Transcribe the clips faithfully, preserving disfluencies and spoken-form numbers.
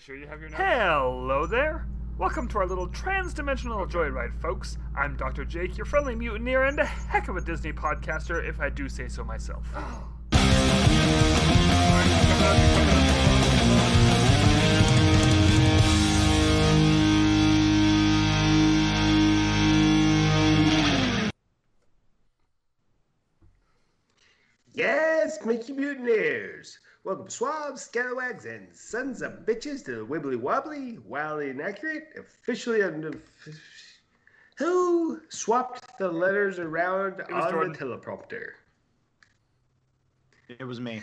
Make sure you have your notes. Hello there! Welcome to our little trans-dimensional joyride, folks. I'm Doctor Jake, your friendly mutineer and a heck of a Disney podcaster, if I do say so myself. Yes, Mickey Mutineers! Welcome, swabs, scalawags, and sons of bitches to the Wibbly Wobbly, wildly inaccurate, officially under... Who swapped the letters around on Jordan. The teleprompter? It was me.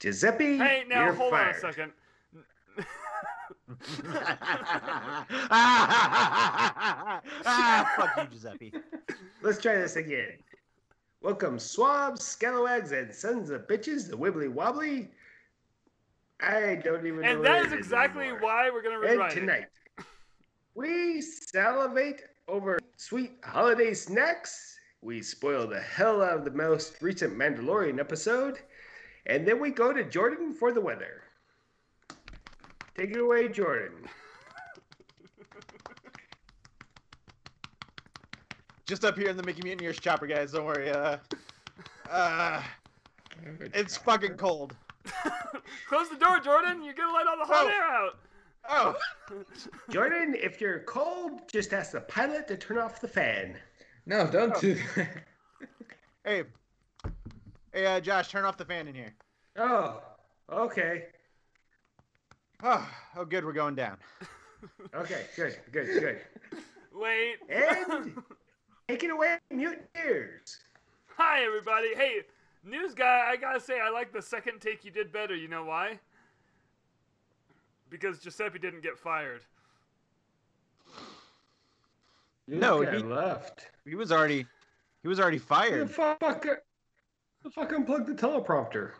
Giuseppe, Hey, now, you're hold fired. On a second. ah, fuck you, Giuseppe. Let's try this again. Welcome, swabs, scalawags, and sons of bitches, the Wibbly Wobbly. I don't even know. And that is exactly why we're going to rewrite it. And tonight, we salivate over sweet holiday snacks. We spoil the hell out of the most recent Mandalorian episode. And then we go to Jordan for the weather. Take it away, Jordan. Just up here in the Mickey Mutineers chopper, guys. Don't worry. Uh, uh, it's fucking cold. Close the door, Jordan. You're going to let all the hot oh. air out. Oh. Jordan, if you're cold, just ask the pilot to turn off the fan. No, don't oh. do that. Hey. Hey, uh, Josh, turn off the fan in here. Oh, okay. Oh, oh good. We're going down. Okay, good, good, good. Wait. And... Take it away, Mutineers! Hi, everybody. Hey, news guy, I gotta say, I like the second take you did better. You know why? Because Giuseppe didn't get fired. You no, he left. He was already, he was already fired. The fucker, the fucker unplugged the teleprompter.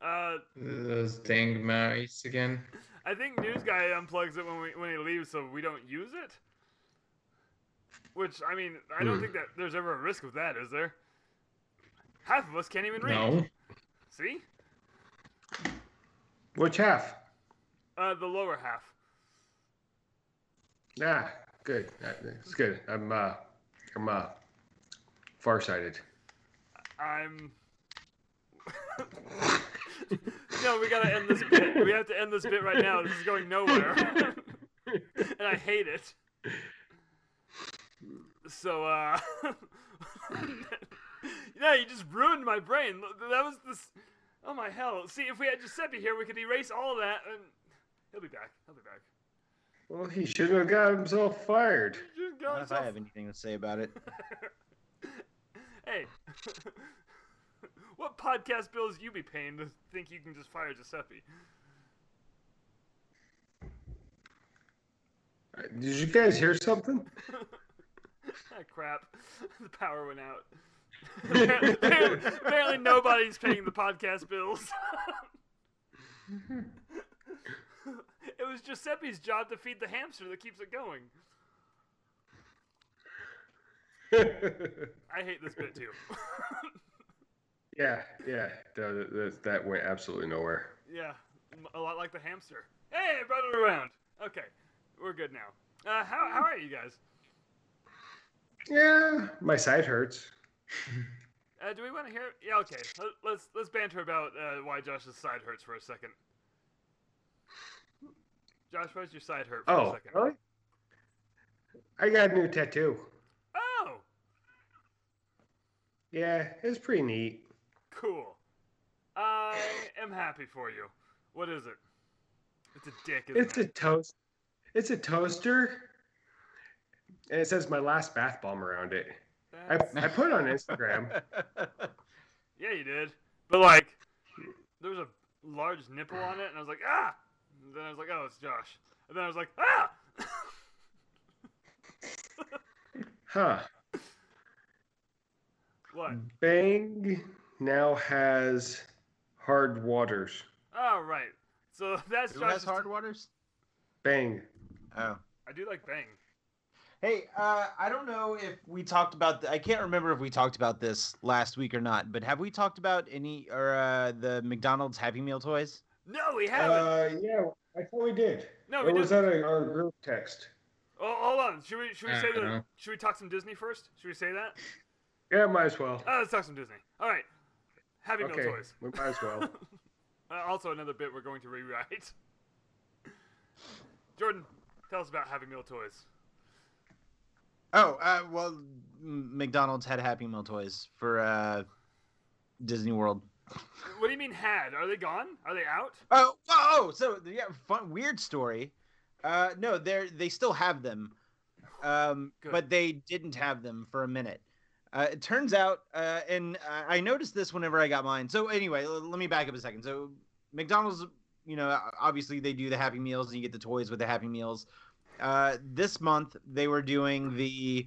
uh, Those dang mice again. I think news guy unplugs it when we when he leaves, so we don't use it. Which, I mean, I don't mm. think that there's ever a risk of that, is there? Half of us can't even read. No. See? Which half? Uh, the lower half. Ah, good. It's good. I'm, uh, I'm, uh, farsighted. I'm... No, we gotta end this bit. We have to end this bit right now. This is going nowhere. And I hate it. So, uh, yeah, you just ruined my brain. That was this, oh my hell. See, if we had Giuseppe here, we could erase all that, and he'll be back, he'll be back. Well, he should have got himself fired. Got Not himself... if I have anything to say about it. Hey, what podcast bills you be paying to think you can just fire Giuseppe? Did you guys hear something? Ah, crap. The power went out. apparently, apparently, apparently nobody's paying the podcast bills. It was Giuseppe's job to feed the hamster that keeps it going. I hate this bit, too. yeah, yeah. That, that, that went absolutely nowhere. Yeah, a lot like the hamster. Hey, I brought it around. Okay, we're good now. Uh, how, how are you guys? Yeah, my side hurts. Uh, do we want to hear? Yeah, okay. Let's let's banter about uh, why Josh's side hurts for a second. Josh, why's your side hurt for oh, a second? Really? I got a new tattoo. Oh. Yeah, it's pretty neat. Cool. I am happy for you. What is it? It's a dick. Isn't it's it? a toast. It's a toaster. And it says my last bath bomb around it. I, I put it on Instagram. Yeah, you did. But, like, there was a large nipple on it, and I was like, ah! And then I was like, oh, it's Josh. And then I was like, ah! Huh. What? Bang now has hard waters. Oh, right. So that's Who Josh's... has hard waters? Bang. Oh. I do like Bang. Hey, uh, I don't know if we talked about... The, I can't remember if we talked about this last week or not, but have we talked about any... or uh, the McDonald's Happy Meal toys? No, we haven't. Uh, yeah, I thought we did. No, we didn't. Or was that a, our group text? Oh, hold on. Should we, should we say the, should we talk some Disney first? Should we say that? Yeah, might as well. Oh, let's talk some Disney. All right. Happy Meal Toys. We might as well. uh, also, another bit we're going to rewrite. Jordan, tell us about Happy Meal Toys. Oh, uh, well, McDonald's had Happy Meal Toys for uh, Disney World. What do you mean had? Are they gone? Are they out? Oh, oh, so yeah, fun, weird story. Uh, no, they they still have them, um, but they didn't have them for a minute. Uh, it turns out, uh, and I noticed this whenever I got mine. So anyway, let me back up a second. So McDonald's, you know, obviously they do the Happy Meals and you get the toys with the Happy Meals. Uh, this month they were doing the,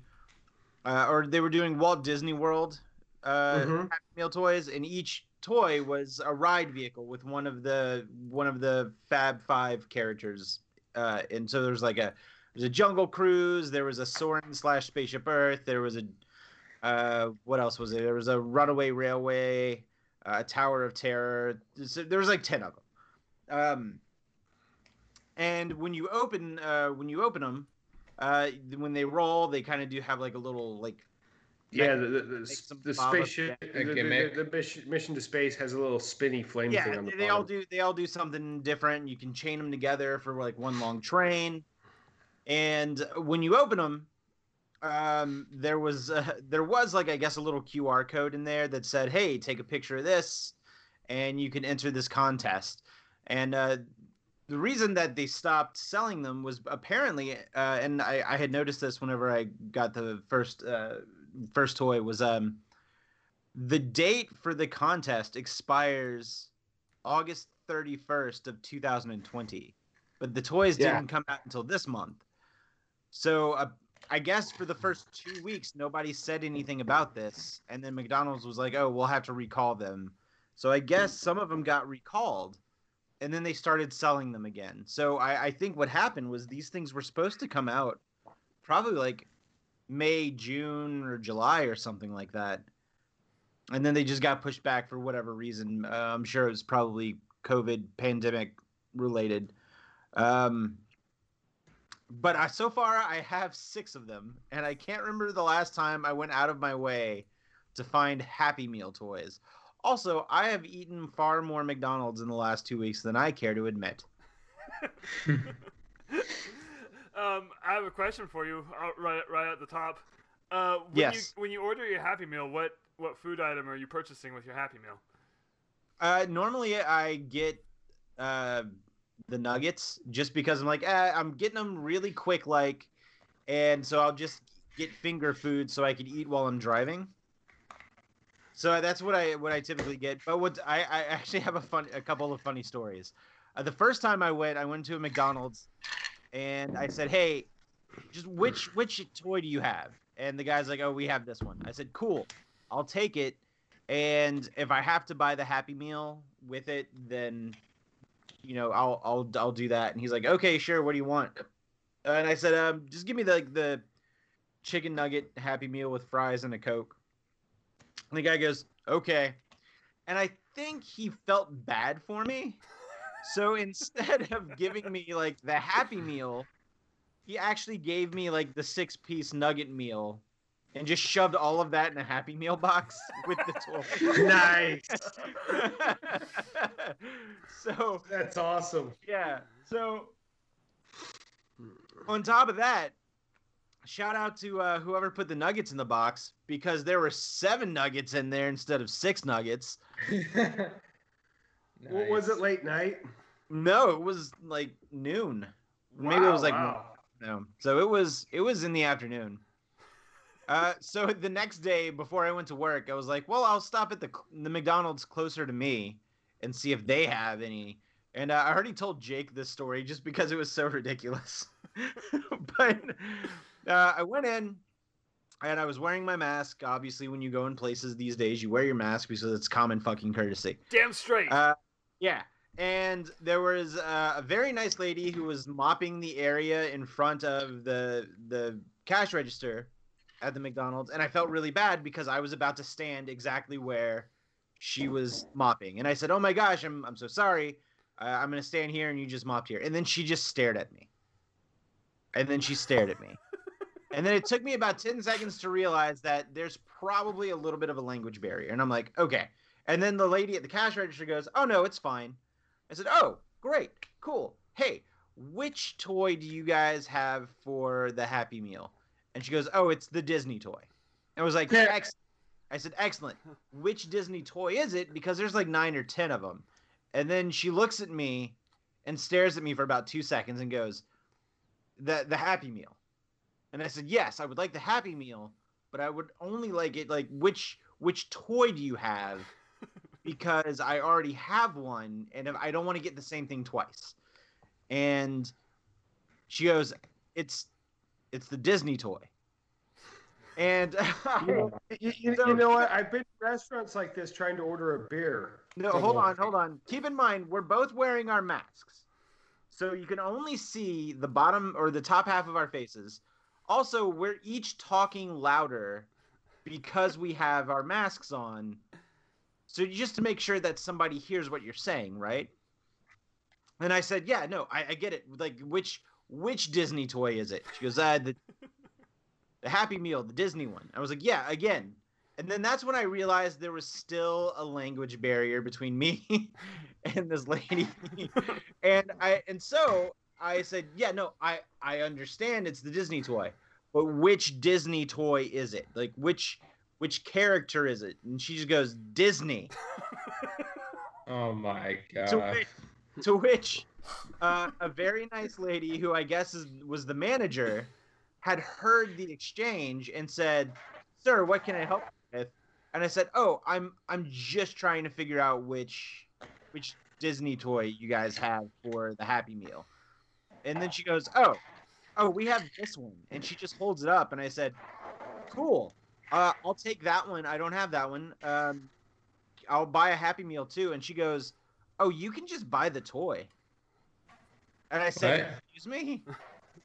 uh, or they were doing Walt Disney World uh, mm-hmm. Happy Meal toys, and each toy was a ride vehicle with one of the one of the Fab Five characters. Uh, and so there was like a there's a Jungle Cruise, there was a Soarin' slash Spaceship Earth, there was a uh, what else was there? There was a Runaway Railway, uh, a Tower of Terror. So there was like ten of them. Um, and when you open uh, when you open them, uh, when they roll, they kind of do have like a little like yeah, the, the, the, the spaceship the, the, the mission to space has a little spinny flame yeah, thing on the they bottom. all do they all do something different. You can chain them together for like one long train. And when you open them, um, there was a, there was like I guess a little Q R code in there that said, "Hey, take a picture of this, and you can enter this contest." And uh, the reason that they stopped selling them was apparently, uh, and I, I had noticed this whenever I got the first. Uh, First toy was um, the date for the contest expires August thirty-first of two thousand twenty, but the toys yeah. didn't come out until this month. So uh, I guess for the first two weeks, nobody said anything about this, and then McDonald's was like, "Oh, we'll have to recall them." So I guess some of them got recalled, and then they started selling them again. So I, I think what happened was these things were supposed to come out probably like May, June, or July or something like that. And then they just got pushed back for whatever reason. Uh, I'm sure it was probably COVID pandemic related. Um, but I, so far, I have six of them. And I can't remember the last time I went out of my way to find Happy Meal toys. Also, I have eaten far more McDonald's in the last two weeks than I care to admit. Um, I have a question for you right, right at the top. Uh, when yes. You, when you order your Happy Meal, what, what food item are you purchasing with your Happy Meal? Uh, normally, I get uh, the nuggets just because I'm like, eh, I'm getting them really quick, like, and so I'll just get finger food so I can eat while I'm driving. So that's what I what I typically get. But what I, I actually have a fun a couple of funny stories. Uh, the first time I went, I went to a McDonald's. And I said, "Hey, just which which toy do you have?" And the guy's like, "Oh, we have this one." I said, "Cool, I'll take it. And if I have to buy the Happy Meal with it, then you know I'll I'll I'll do that." And he's like, "Okay, sure. What do you want?" And I said, "Um, just give me the like, the chicken nugget Happy Meal with fries and a Coke." And the guy goes, "Okay." And I think he felt bad for me. So instead of giving me, like, the Happy Meal, he actually gave me, like, the six-piece nugget meal and just shoved all of that in a Happy Meal box with the toy. Nice! So that's awesome. Yeah. So on top of that, shout out to uh, whoever put the nuggets in the box, because there were seven nuggets in there instead of six nuggets. Nice. Well, was it late night? No, it was like noon. Wow, Maybe it was like wow. no. So it was it was in the afternoon. Uh, so the next day before I went to work, I was like, well, I'll stop at the the McDonald's closer to me and see if they have any. And uh, I already told Jake this story just because it was so ridiculous. But uh, I went in and I was wearing my mask. Obviously, when you go in places these days, you wear your mask because it's common fucking courtesy. Damn straight. Uh, Yeah, and there was uh, a very nice lady who was mopping the area in front of the the cash register at the McDonald's, and I felt really bad because I was about to stand exactly where she was mopping. And I said, "Oh my gosh, I'm I'm so sorry. Uh, I'm going to stand here and you just mopped here. And then she just stared at me. And then she stared at me. And then it took me about ten seconds to realize that there's probably a little bit of a language barrier. And I'm like, okay. And then the lady at the cash register goes, oh, no, it's fine. I said, oh, great. Cool. Hey, which toy do you guys have for the Happy Meal? And she goes, oh, it's the Disney toy. And I was like, excellent. I said, excellent. Which Disney toy is it? Because there's like nine or ten of them. And then she looks at me and stares at me for about two seconds and goes, the the Happy Meal. And I said, yes, I would like the Happy Meal, but I would only like it. Like, which which toy do you have? Because I already have one, and I don't want to get the same thing twice. And she goes, it's it's the Disney toy. And yeah. you, you, so, you know what? I've been to restaurants like this trying to order a beer. No, hold on, hold on. Keep in mind, we're both wearing our masks. So you can only see the bottom or the top half of our faces. Also, we're each talking louder because we have our masks on. So just to make sure that somebody hears what you're saying, right? And I said, yeah, no, I, I get it. Like, which which Disney toy is it? She goes, uh, the, the Happy Meal, the Disney one. I was like, yeah, again. And then that's when I realized there was still a language barrier between me and this lady. and I and so I said, yeah, no, I, I understand it's the Disney toy. But which Disney toy is it? Like, which which character is it? And she just goes, Disney. Oh, my God. To which, to which uh, a very nice lady who I guess is, was the manager had heard the exchange and said, sir, what can I help you with? And I said, oh, I'm I'm just trying to figure out which which Disney toy you guys have for the Happy Meal. And then she goes, oh, oh, we have this one. And she just holds it up. And I said, cool. Uh, I'll take that one. I don't have that one. Um, I'll buy a Happy Meal, too. And she goes, oh, you can just buy the toy. And I said, what? Excuse me?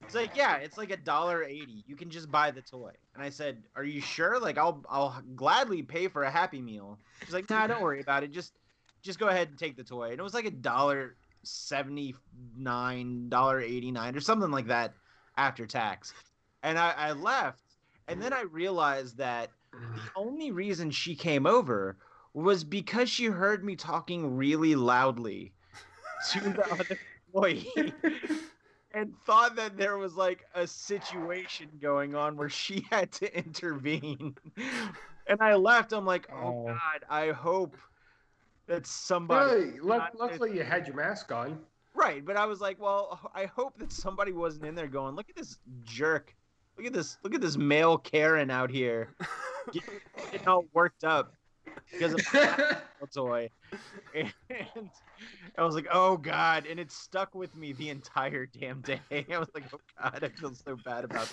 It's like, yeah, it's like a dollar eighty. You can just buy the toy. And I said, are you sure? Like, I'll I'll gladly pay for a Happy Meal. She's like, nah, don't worry about it. Just just go ahead and take the toy. And it was like a dollar seventy-nine, dollar eighty-nine, or something like that after tax. And I, I left. And then I realized that the only reason she came over was because she heard me talking really loudly to the other employee. And thought that there was, like, a situation going on where she had to intervene. And I left. I'm like, oh, oh. God, I hope that somebody... Hey, l- luckily, you had your mask on. Right, but I was like, well, I hope that somebody wasn't in there going, look at this jerk. Look at this Look at this male Karen out here. Getting, getting all worked up because of a toy. And... I was like, oh, God. And it stuck with me the entire damn day. I was like, oh, God, I feel so bad about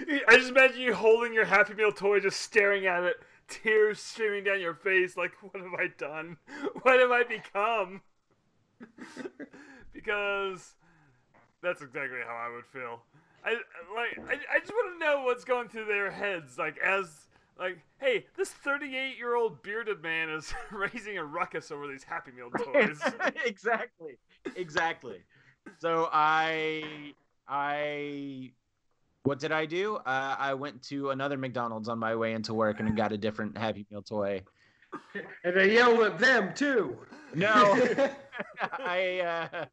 this. I just imagine you holding your Happy Meal toy, just staring at it, tears streaming down your face, like, what have I done? What have I become? Because that's exactly how I would feel. I like. I, I just want to know what's going through their heads, like, as... Like, hey, this thirty-eight-year-old bearded man is raising a ruckus over these Happy Meal toys. Exactly, exactly. So I, I, what did I do? Uh, I went to another McDonald's on my way into work and got a different Happy Meal toy. And I yelled at them too. No, I. Uh,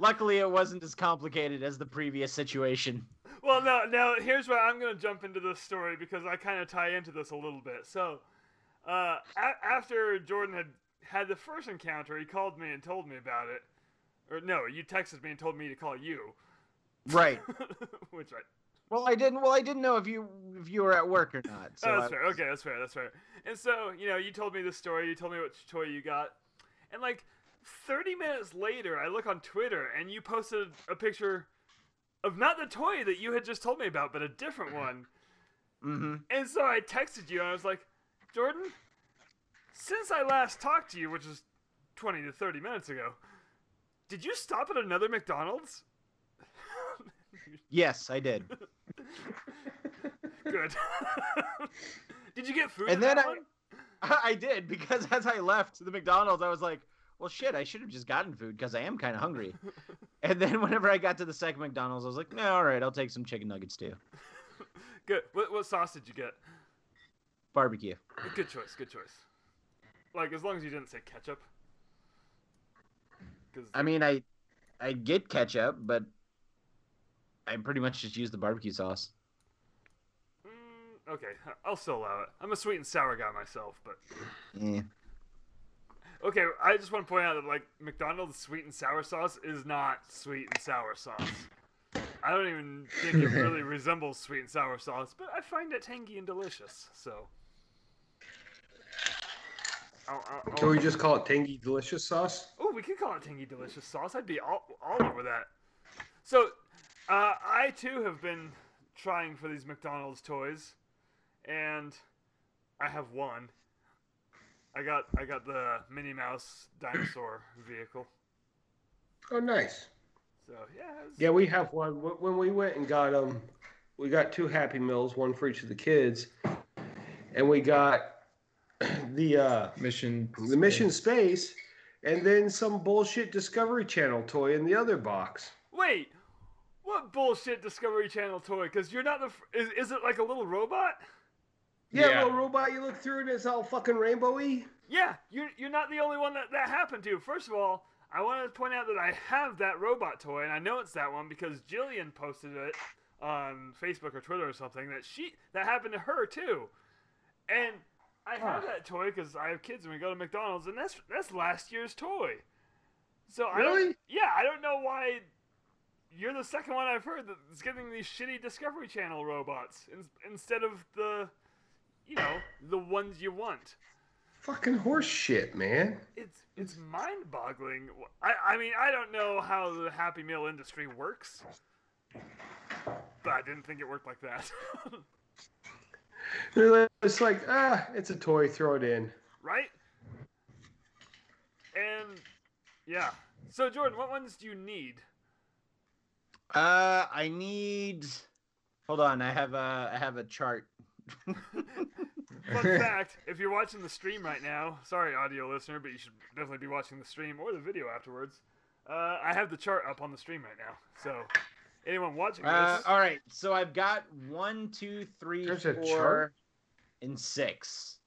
luckily, it wasn't as complicated as the previous situation. Well, no, now here's where I'm going to jump into this story because I kind of tie into this a little bit. So, uh, a- after Jordan had had the first encounter, he called me and told me about it. Or no, you texted me and told me to call you. Right. Which I. Well, I didn't. Well, I didn't know if you if you were at work or not. So oh, that's I... fair. Okay, that's fair. That's fair. And so, you know, you told me the story. You told me which toy you got, and like thirty minutes later, I look on Twitter and you posted a picture. Of not the toy that you had just told me about, but a different one. Mm-hmm. And so I texted you, and I was like, Jordan, since I last talked to you, which was twenty to thirty minutes ago, did you stop at another McDonald's? Yes, I did. Good. Did you get food and in then that I, one? I did, because as I left the McDonald's, I was like, well, shit, I should have just gotten food because I am kind of hungry. And then whenever I got to the second McDonald's, I was like, nah, all right, I'll take some chicken nuggets too. Good. What, what sauce did you get? Barbecue. Good choice. Good choice. Like, as long as you didn't say ketchup. I mean, I I get ketchup, but I pretty much just use the barbecue sauce. Mm, okay, I'll still allow it. I'm a sweet and sour guy myself, but... Yeah. Okay, I just want to point out that, like, McDonald's sweet and sour sauce is not sweet and sour sauce. I don't even think it really resembles sweet and sour sauce, but I find it tangy and delicious, so... I'll, I'll, I'll... Can we just call it Tangy Delicious Sauce? Oh, we could call it Tangy Delicious Sauce. I'd be all, all over that. So, uh, I too have been trying for these McDonald's toys, and I have one. I got I got the Minnie Mouse dinosaur vehicle. Oh, nice. So yeah. Was... Yeah, we have one. When we went and got um, we got two Happy Meals, one for each of the kids, and we got. The uh, mission, the space. mission space, and then some bullshit Discovery Channel toy in the other box. Wait, what bullshit Discovery Channel toy? Because you're not the. F is is it like a little robot? Yeah, yeah, little robot. You look through and it's all fucking rainbowy. Yeah, you're you're not the only one that that happened to. First of all, I wanted to point out that I have that robot toy, and I know it's that one because Jillian posted it on Facebook or Twitter or something that she that happened to her too, and. I have huh. that toy because I have kids and we go to McDonald's, and that's that's last year's toy. So I really? Don't, yeah, I don't know why you're the second one I've heard that's getting these shitty Discovery Channel robots in, instead of the, you know, the ones you want. Fucking horse shit, man. It's it's mind-boggling. I, I mean, I don't know how the Happy Meal industry works, but I didn't think it worked like that. It's like, ah, it's a toy, throw it in. Right? And, yeah. So, Jordan, what ones do you need? Uh, I need... Hold on, I have a, I have a chart. Fun fact, if you're watching the stream right now, sorry, audio listener, but you should definitely be watching the stream or the video afterwards. Uh, I have the chart up on the stream right now, so... Anyone watching this? Uh, all right, so I've got one, two, three, There's four, and six.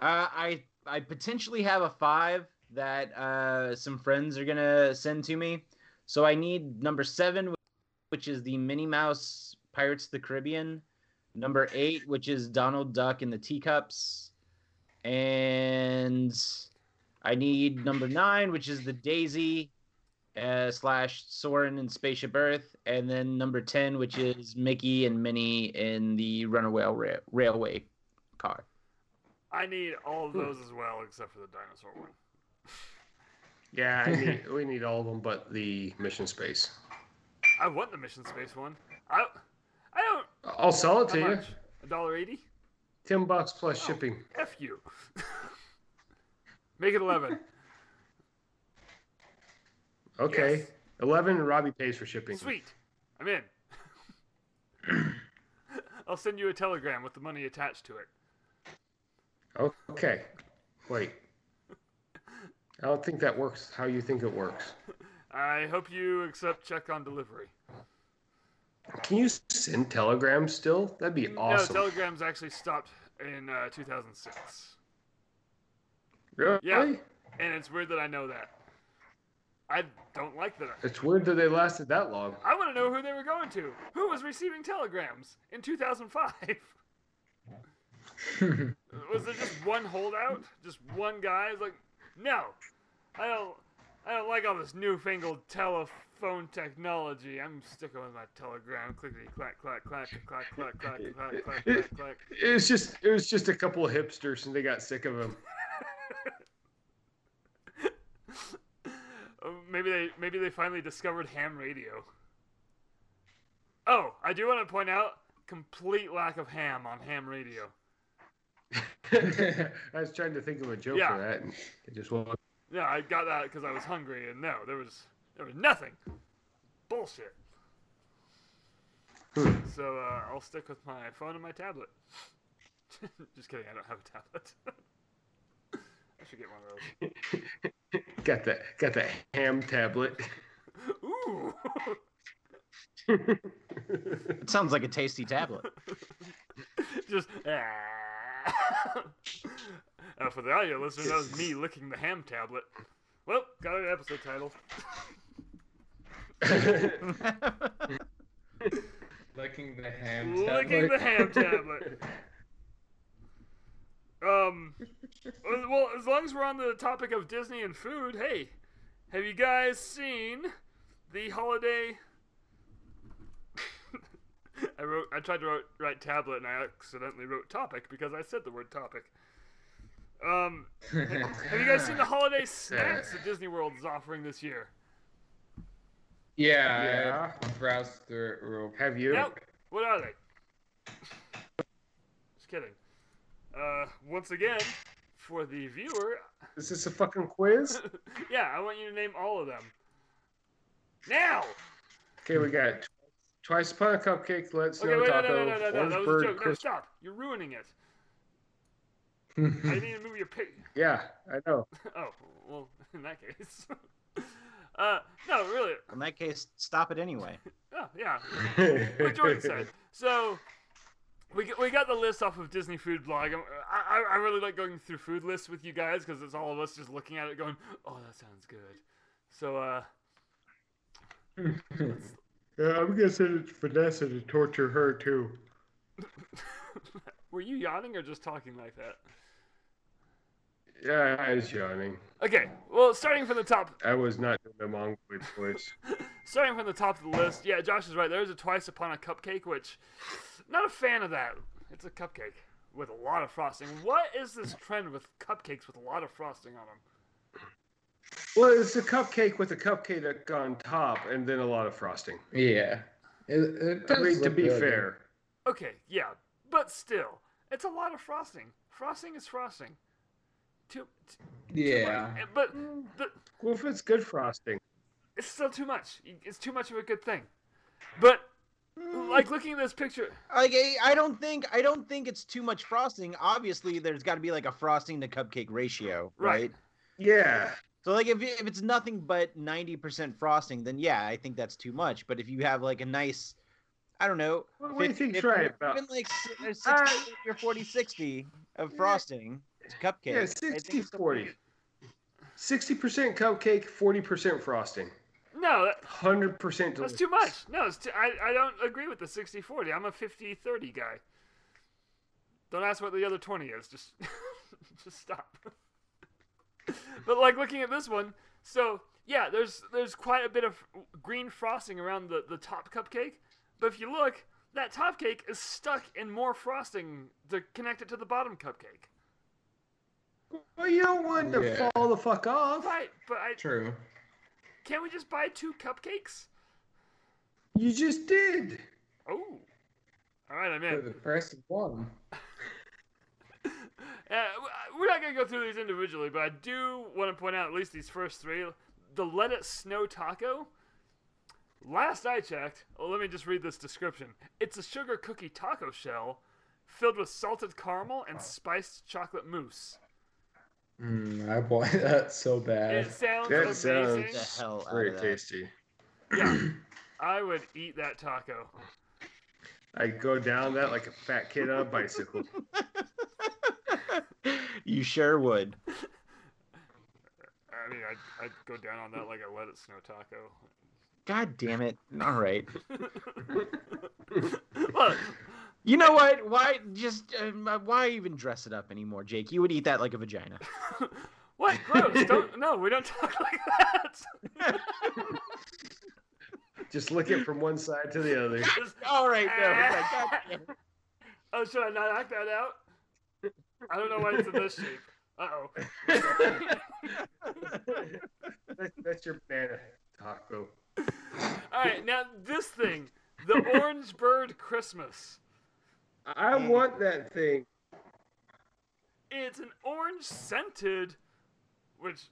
Uh, I I potentially have a five that uh, some friends are gonna send to me. So I need number seven, which is the Minnie Mouse Pirates of the Caribbean. Number eight, which is Donald Duck and the Teacups, and I need number nine, which is the Daisy. Uh, slash Soren and Spaceship Earth, and then number ten, which is Mickey and Minnie in the Runaway ra Railway car. I need all of those Ooh. as well, except for the dinosaur one. Yeah, I need, we need all of them, but the mission space. I want the mission space one. I, I don't. I'll sell it to you. A dollar eighty. Ten bucks plus oh, shipping. F you. Make it eleven. Okay, yes. eleven, and Robbie pays for shipping. Sweet. I'm in. I'll send you a telegram with the money attached to it. Okay. Wait. I don't think that works how you think it works. I hope you accept check on delivery. Can you send telegrams still? That'd be awesome. No, telegrams actually stopped in uh, two thousand six. Really? Yeah, and it's weird that I know that. I don't like that. It's weird that they lasted that long. I want to know who they were going to. Who was receiving telegrams in two thousand five? Was there just one holdout? Just one guy? It's like, no, I don't. I don't like all this newfangled telephone technology. I'm sticking with my telegram. Clickety clack clack clack clack clack clack clack clack clack clack. It was just. It was just a couple of hipsters, and they got sick of him. Maybe they maybe they finally discovered ham radio. Oh, I do want to point out complete lack of ham on ham radio. I was trying to think of a joke yeah. for that, and it just won't. Yeah, I got that because I was hungry, and no, there was there was nothing. Bullshit. Hmm. So uh, I'll stick with my phone and my tablet. Just kidding, I don't have a tablet. I should get one of those. Got the got the ham tablet. Ooh. It sounds like a tasty tablet. Just ah. Now for the audio listener, that was me licking the ham tablet. Well, got an episode title. Licking the ham tablet. Licking the ham tablet. Um, well, as long as we're on the topic of Disney and food, hey, have you guys seen the holiday? I wrote, I tried to write, write tablet and I accidentally wrote topic because I said the word topic. Um, have you guys seen the holiday snacks that Disney World is offering this year? Yeah, yeah. I browsed through it real quick. Have you? Nope. What are they? Just kidding. Uh, once again, for the viewer... Is this a fucking quiz? Yeah, I want you to name all of them. Now! Okay, we got Twice Upon a Cupcake, Let's Snow okay, wait, Taco, no, no, no, no, no, that was a joke. No, stop. You're ruining it. I need to move your pick. Yeah, I know. Oh, well, in that case... uh, no, really. In that case, stop it anyway. Oh, yeah. What Jordan said. So... We we got the list off of Disney Food Blog. I, I really like going through food lists with you guys because it's all of us just looking at it going, oh, that sounds good. So, uh... yeah, I'm going to send it to Vanessa to torture her, too. Were you yawning or just talking like that? Yeah, I was yawning. Okay, well, starting from the top... I was not doing the Mongoloid voice. Starting from the top of the list, yeah, Josh is right. There's a Twice Upon a Cupcake, which... Not a fan of that. It's a cupcake with a lot of frosting. What is this trend with cupcakes with a lot of frosting on them? Well, it's a cupcake with a cupcake on top and then a lot of frosting. Yeah. It, it does I mean, to be good. fair. Okay, yeah. But still, it's a lot of frosting. Frosting is frosting. Too, too Yeah. Too but, but well, if it's good frosting. It's still too much. It's too much of a good thing. But... Like looking at this picture, like I don't think I don't think it's too much frosting. Obviously, there's got to be like a frosting to cupcake ratio, right? right? Yeah. So like if if it's nothing but ninety percent frosting, then yeah, I think that's too much. But if you have like a nice, I don't know, well, what do you think's right about? Even like sixty uh, or forty sixty of frosting, it's cupcake. Yeah, sixty forty. sixty percent cupcake, forty percent frosting. No, that, one hundred percent delicious. That's too much. No, it's too, I, I don't agree with the sixty forty. I'm a fifty thirty guy. Don't ask what the other twenty is. Just just stop. But, like, looking at this one, so, yeah, there's there's quite a bit of green frosting around the, the top cupcake. But if you look, that top cake is stuck in more frosting to connect it to the bottom cupcake. Well, you don't want yeah. to fall the fuck off. Right, but I... True. Can't we just buy two cupcakes? You just did. Oh. All right, I'm in. For the price of one. uh, we're not going to go through these individually, but I do want to point out at least these first three. The Let It Snow Taco. Last I checked, well, let me just read this description. It's a sugar cookie taco shell filled with salted caramel and spiced chocolate mousse. Mm, I want that so bad. It sounds that amazing. Sounds the hell out very of that. tasty. Yeah, I would eat that taco. I'd go down that like a fat kid on a bicycle. You sure would. I mean, I'd, I'd go down on that like a Let It Snow taco. God damn it. All right. Look. You know what? Why just uh, why even dress it up anymore, Jake? You would eat that like a vagina. What? Gross! Don't no, we don't talk like that. Just lick it from one side to the other. All right, though. No, oh, should I not act that out? I don't know why it's in this shape. Uh oh. that, that's your banana taco. All right, now this thing, the Orange Bird Christmas. I want that thing. It's an orange scented, which,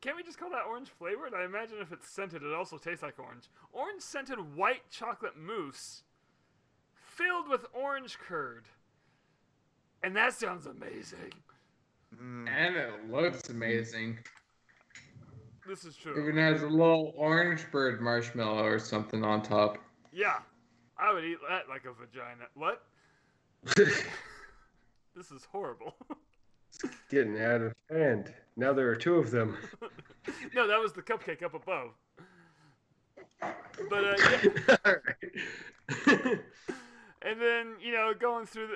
can't we just call that orange flavored? I imagine if it's scented, it also tastes like orange. Orange scented white chocolate mousse filled with orange curd. And that sounds amazing. And it looks amazing. This is true. Even has a little orange bird marshmallow or something on top. Yeah. I would eat that like a vagina. What? This is horrible. It's getting out of hand. Now there are two of them. No, that was the cupcake up above. But, uh, yeah. All right. And then, you know, going through the...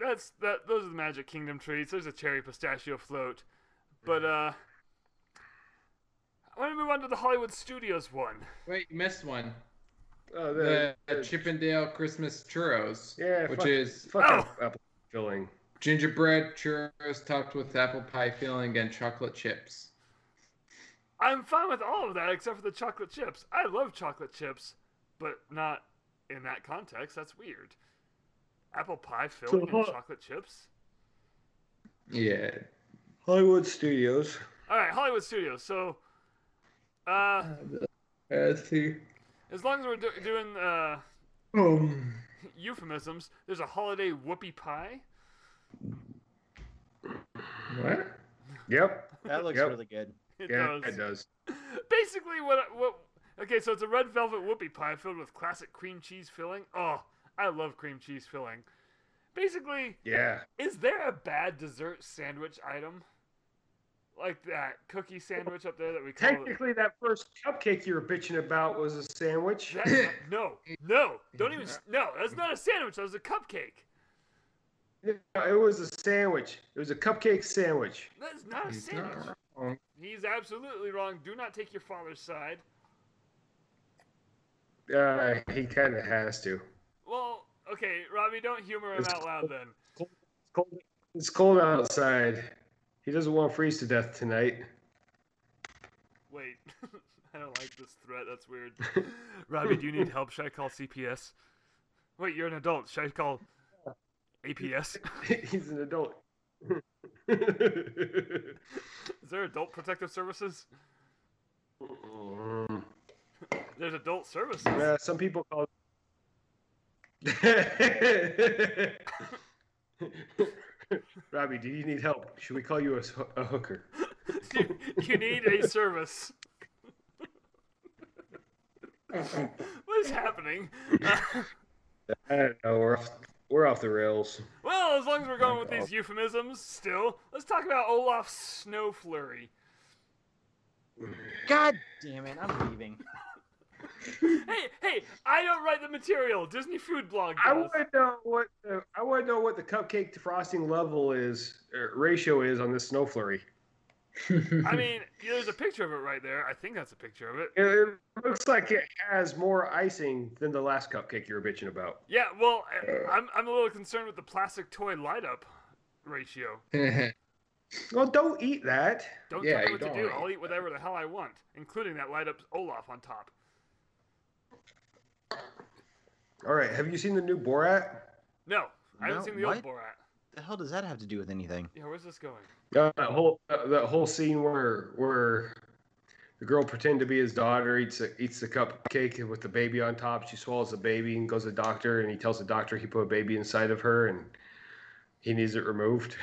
That's that. Those are the Magic Kingdom treats. There's a cherry pistachio float. But, uh... I want to move on to the Hollywood Studios one. Wait, you missed one. Oh, the, the, the Chippendale Christmas churros. Yeah, which fuck, is fuck oh. apple filling. Gingerbread churros topped with apple pie filling and chocolate chips. I'm fine with all of that except for the chocolate chips. I love chocolate chips, but not in that context. That's weird. Apple pie filling so, and chocolate chips? Yeah. Hollywood Studios. All right, Hollywood Studios. So, uh... Let's see. As long as we're do doing uh, um. euphemisms, there's a holiday whoopie pie. What? Yep. That looks yep. really good. It yeah, does. It does. Basically, what, what... Okay, so it's a red velvet whoopie pie filled with classic cream cheese filling. Oh, I love cream cheese filling. Basically, yeah. Is there a bad dessert sandwich item? Like that cookie sandwich up there that we call Technically, it. That first cupcake you were bitching about was a sandwich. That, no, no, don't even. No, that's not a sandwich. That was a cupcake. No, it was a sandwich. It was a cupcake sandwich. That's not a sandwich. Not He's absolutely wrong. Do not take your father's side. Uh, he kind of has to. Well, okay, Robbie, don't humor him it's out loud cold. Then. It's cold. It's cold. It's cold outside. He doesn't want to freeze to death tonight. Wait. I don't like this threat. That's weird. Robbie, do you need help? Should I call C P S? Wait, you're an adult. Should I call A P S? He's an adult. Is there adult protective services? Um, There's adult services. Yeah, some people call it... Robbie, do you need help? Should we call you a, a hooker? you, you need a service. What is happening? Uh, I don't know. We're off, we're off the rails. Well, as long as we're going with these euphemisms, still, let's talk about Olaf Snowflurry. God damn it! I'm leaving. Hey, hey! I don't write the material. Disney Food Blog does. I want to know what the, I want to know what the cupcake to frosting level is er, ratio is on this snowflurry. I mean, there's a picture of it right there. I think that's a picture of it. It, it looks like it has more icing than the last cupcake you were bitching about. Yeah, well, uh, I'm I'm a little concerned with the plastic toy light up ratio. Well, don't eat that. Don't yeah, tell me what to do. I'll eat whatever the hell I want, including that light up Olaf on top. All right, have you seen the new Borat? No, I haven't no, seen the what? old Borat. The hell does that have to do with anything? Yeah, where's this going? Uh, that whole uh, that whole scene where where the girl pretend to be his daughter eats a, eats the cupcake with the baby on top. She swallows the baby and goes to the doctor, and he tells the doctor he put a baby inside of her and he needs it removed.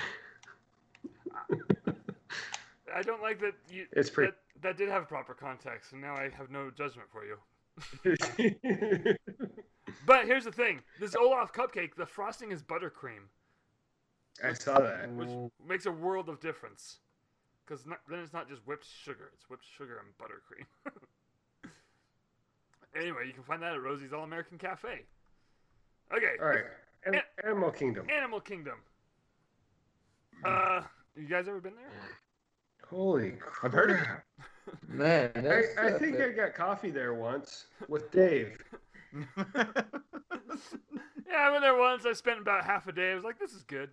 I don't like that. You, it's pretty. That, that did have proper context, and now I have no judgment for you. But here's the thing. This Olaf cupcake, the frosting is buttercream. I which, saw that. Which makes a world of difference. Because then it's not just whipped sugar. It's whipped sugar and buttercream. Anyway, you can find that at Rosie's All-American Cafe. Okay. All right. An An Animal Kingdom. Animal Kingdom. Uh, you guys ever been there? Holy crap. I've heard of it. Man, I, I think it. I got coffee there once with Dave. Yeah, I went there once. I spent about half a day. I was like, this is good.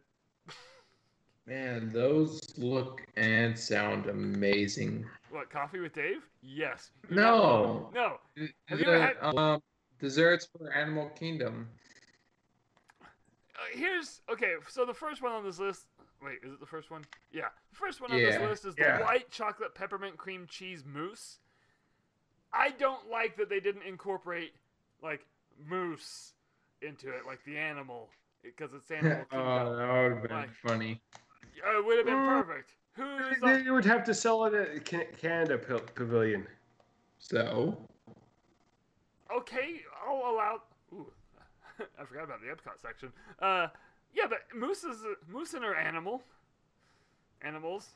Man, those look and sound amazing. What, coffee with Dave? Yes. No. No. no. Have you ever had... um, desserts for Animal Kingdom. Uh, here's... Okay, so the first one on this list... Wait, is it the first one? Yeah. The first one on yeah, this list is the yeah. white chocolate peppermint cream cheese mousse. I don't like that they didn't incorporate, like, moose into it, like the animal, because it's Animal Kingdom. Oh, that would have been like, funny. It would have been perfect. Who's on... You would have to sell it at Canada Pavilion. So? Okay, I'll allow... Ooh, I forgot about the Epcot section. Uh, yeah, but moose is moose and her animal. Animals.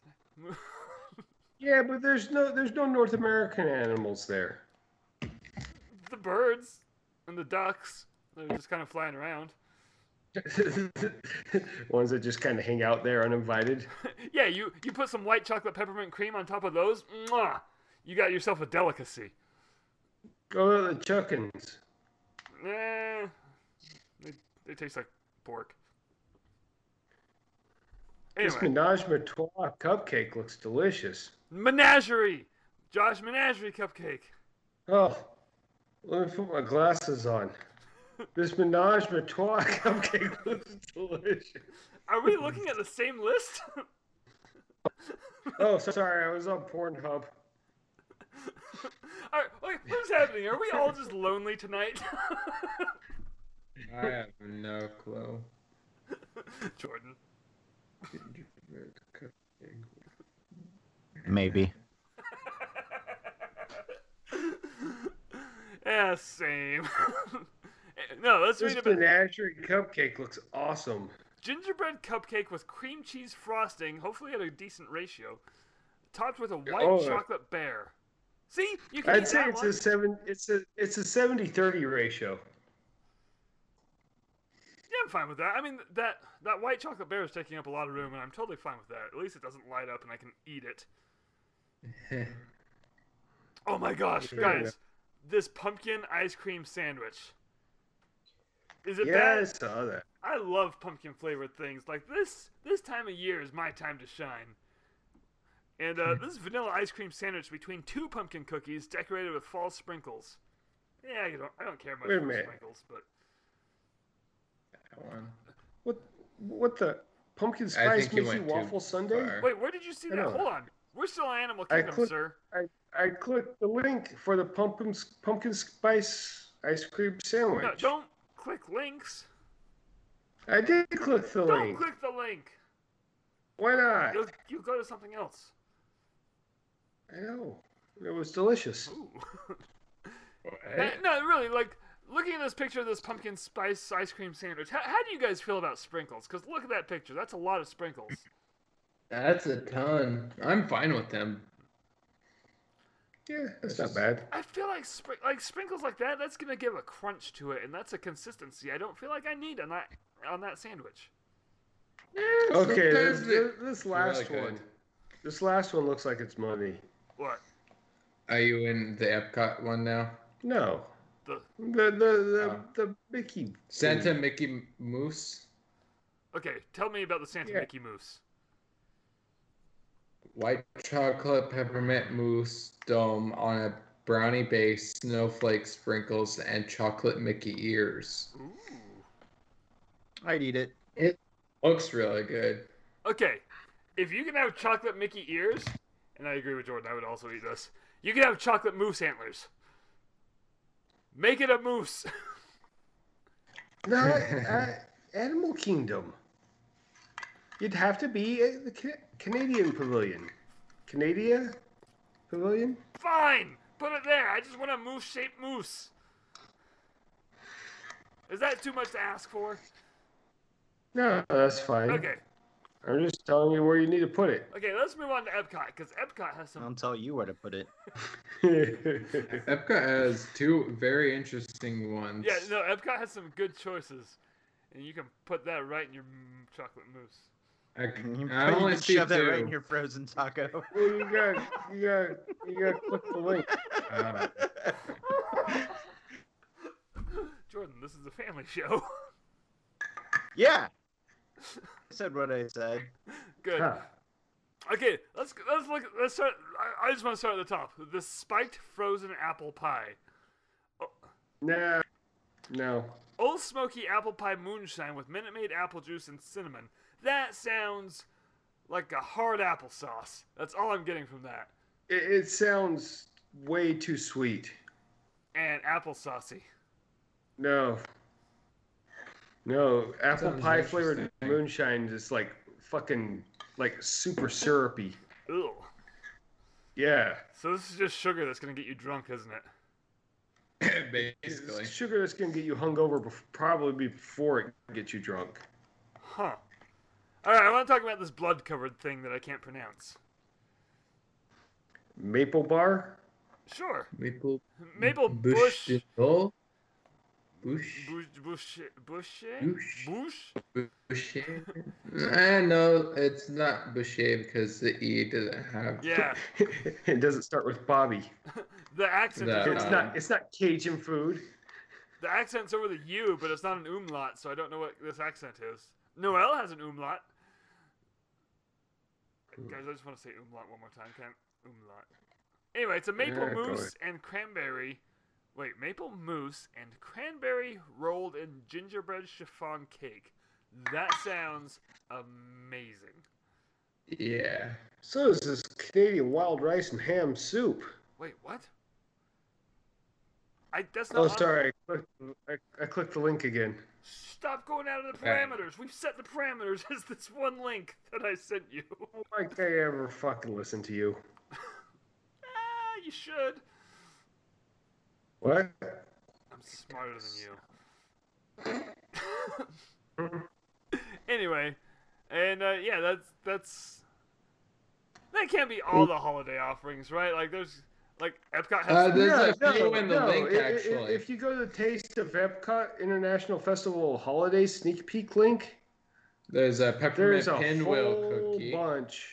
Yeah, but there's no there's no North American animals there. The birds and the ducks, they're just kind of flying around. Ones that just kind of hang out there uninvited. Yeah, you, you put some white chocolate peppermint cream on top of those. Mwah! You got yourself a delicacy. Go to the Chuckins. Eh, they, they taste like pork. Anyway. This Menage a Trois cupcake looks delicious. Menagerie! Josh Menagerie cupcake. Oh, let me put my glasses on. This Menage a Trois cupcake looks delicious. Are we looking at the same list? Oh, sorry, I was on Pornhub. All right, wait, what's happening? Are we all just lonely tonight? I have no clue. Jordan. Maybe. Yeah, same. No, let's read about it. This menagerie cupcake looks awesome. Gingerbread cupcake with cream cheese frosting, hopefully at a decent ratio, topped with a white oh. chocolate bear. See, you can I'd say it's a seven. It's a it's a seventy thirty ratio. Yeah, I'm fine with that. I mean, that that white chocolate bear is taking up a lot of room, and I'm totally fine with that. At least it doesn't light up, and I can eat it. Oh my gosh, guys! This pumpkin ice cream sandwich. Is it yeah, bad? I saw that. I love pumpkin flavored things. Like this. This time of year is my time to shine. And uh, this is vanilla ice cream sandwich between two pumpkin cookies decorated with fall sprinkles. Yeah, you don't, I don't care much about sprinkles, but... What What the? Pumpkin spice Mickey waffle sundae? Wait, where did you see that? Hold on. We're still on Animal Kingdom, I click, sir. I, I clicked the link for the pumpkin, pumpkin spice ice cream sandwich. No, don't click links. I did click the don't link. Don't click the link. Why not? You'll, you go to something else. I know. It was delicious. That, no, really, like, looking at this picture of this pumpkin spice ice cream sandwich, how, how do you guys feel about sprinkles? Because look at that picture. That's a lot of sprinkles. That's a ton. I'm fine with them. Yeah, that's not bad. I feel like spr like sprinkles like that, that's going to give a crunch to it, and that's a consistency I don't feel like I need on that, on that sandwich. Yeah, okay, this, this, this last really one. Good. This last one looks like it's money. What? Are you in the Epcot one now? No. The the the the, oh. the Mickey Santa thing. Mickey Moose. Okay, tell me about the Santa yeah. Mickey Moose. White chocolate peppermint mousse dome on a brownie base, snowflake sprinkles, and chocolate Mickey ears. Ooh. I'd eat it. It looks really good. Okay, if you can have chocolate Mickey ears, and I agree with Jordan, I would also eat this. You can have chocolate moose antlers. Make it a moose. No, uh, Animal Kingdom. You'd have to be at the Can Canadian Pavilion. Canada Pavilion? Fine! Put it there. I just want a moose-shaped moose. Is that too much to ask for? No, that's fine. Okay. I'm just telling you where you need to put it. Okay, let's move on to Epcot, because Epcot has some... I'll tell you where to put it. Epcot has two very interesting ones. Yeah, no, Epcot has some good choices. And you can put that right in your chocolate mousse. I, can, I only see shove two. that right in your frozen taco. Well, you got you got you got to click the link. Uh. Jordan, this is a family show. Yeah. I said what I said. Good. Huh. Okay, let's let's look. Let's start. I, I just want to start at the top. The spiked frozen apple pie. Oh. No, no. Old Smoky apple pie moonshine with Minute Maid apple juice and cinnamon. That sounds like a hard applesauce. That's all I'm getting from that. It, it sounds way too sweet. And applesaucy. No. No, apple pie flavored moonshine is like fucking like super syrupy. Ew. Yeah. So this is just sugar that's going to get you drunk, isn't it? Basically. It's sugar that's going to get you hungover before, probably before it gets you drunk. Huh. All right, I want to talk about this blood-covered thing that I can't pronounce. Maple bar? Sure. Maple, maple bush. Bush. Oh. Bush. Bush. Bush. Bush. Bush. Bush. I know it's not Bushy because the E doesn't have. Yeah. It doesn't start with Bobby. The accent. The, it's um, not. It's not Cajun food. The accent's over the U, but it's not an umlaut, so I don't know what this accent is. Noelle has an umlaut. Ooh. Guys, I just want to say umlaut one more time. Can't umlaut. Anyway, it's a maple yeah, mousse and cranberry. Wait, maple mousse and cranberry rolled in gingerbread chiffon cake. That sounds amazing. Yeah. So is this Canadian wild rice and ham soup. Wait, what? I that's not. Oh, sorry. I clicked, I, I clicked the link again. Stop going out of the parameters. We've set the parameters as this one link that I sent you. Like I ever fucking listen to you. You should. What? I'm smarter than you. Anyway, and uh, yeah, that's that's that can't be all the holiday offerings, right? Like there's like Epcot has. Uh, there's no, a few no, in the no. link actually. If you go to the Taste of Epcot International Festival Holiday Sneak Peek link, there's a peppermint pinwheel cookie. There's a whole bunch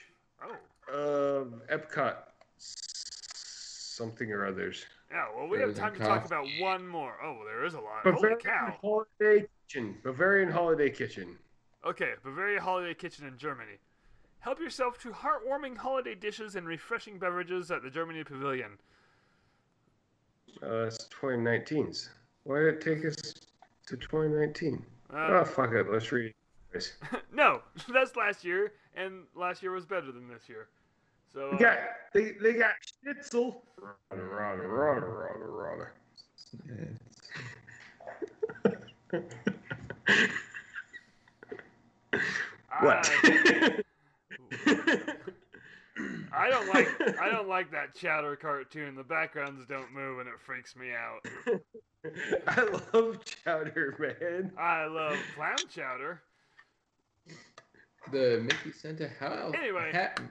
of Epcot. Something or others. Yeah, well, we there have time to coffee. Talk about one more. Oh, well, there is a lot. Bavarian Holy cow. Holiday Kitchen. Bavarian Holiday Kitchen. Okay, Bavarian Holiday Kitchen in Germany. Help yourself to heartwarming holiday dishes and refreshing beverages at the Germany Pavilion. Uh, that's twenty nineteen's. Why did it take us to twenty nineteen? Uh, oh, fuck it. Let's read it. No, that's last year, and last year was better than this year. So, they, got, uh, they, they got schnitzel. Rada, rada, rada, rada, rada. What? I, I don't like I don't like that chowder cartoon. The backgrounds don't move and it freaks me out. I love chowder, man. I love clown chowder. The Mickey Santa house. Anyway. Hat.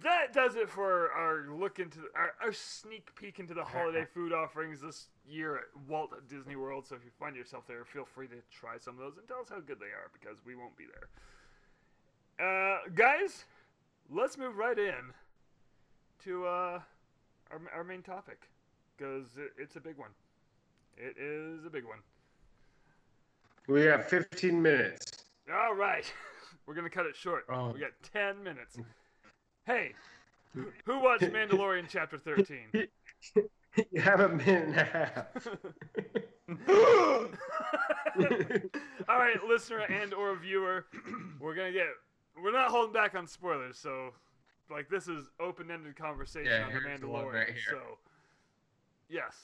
That does it for our look into the, our, our sneak peek into the holiday food offerings this year at Walt Disney World. So if you find yourself there, feel free to try some of those and tell us how good they are because we won't be there. Uh, guys, let's move right in to uh, our our main topic because it, it's a big one. It is a big one. We have fifteen minutes. All right, we're gonna cut it short. Oh. We got ten minutes. Hey, who watched Mandalorian Chapter thirteen? You have a minute and a half. All right, listener and or viewer, we're gonna get. We're not holding back on spoilers, so like this is open-ended conversation yeah, on the Mandalorian. Right here. So, yes.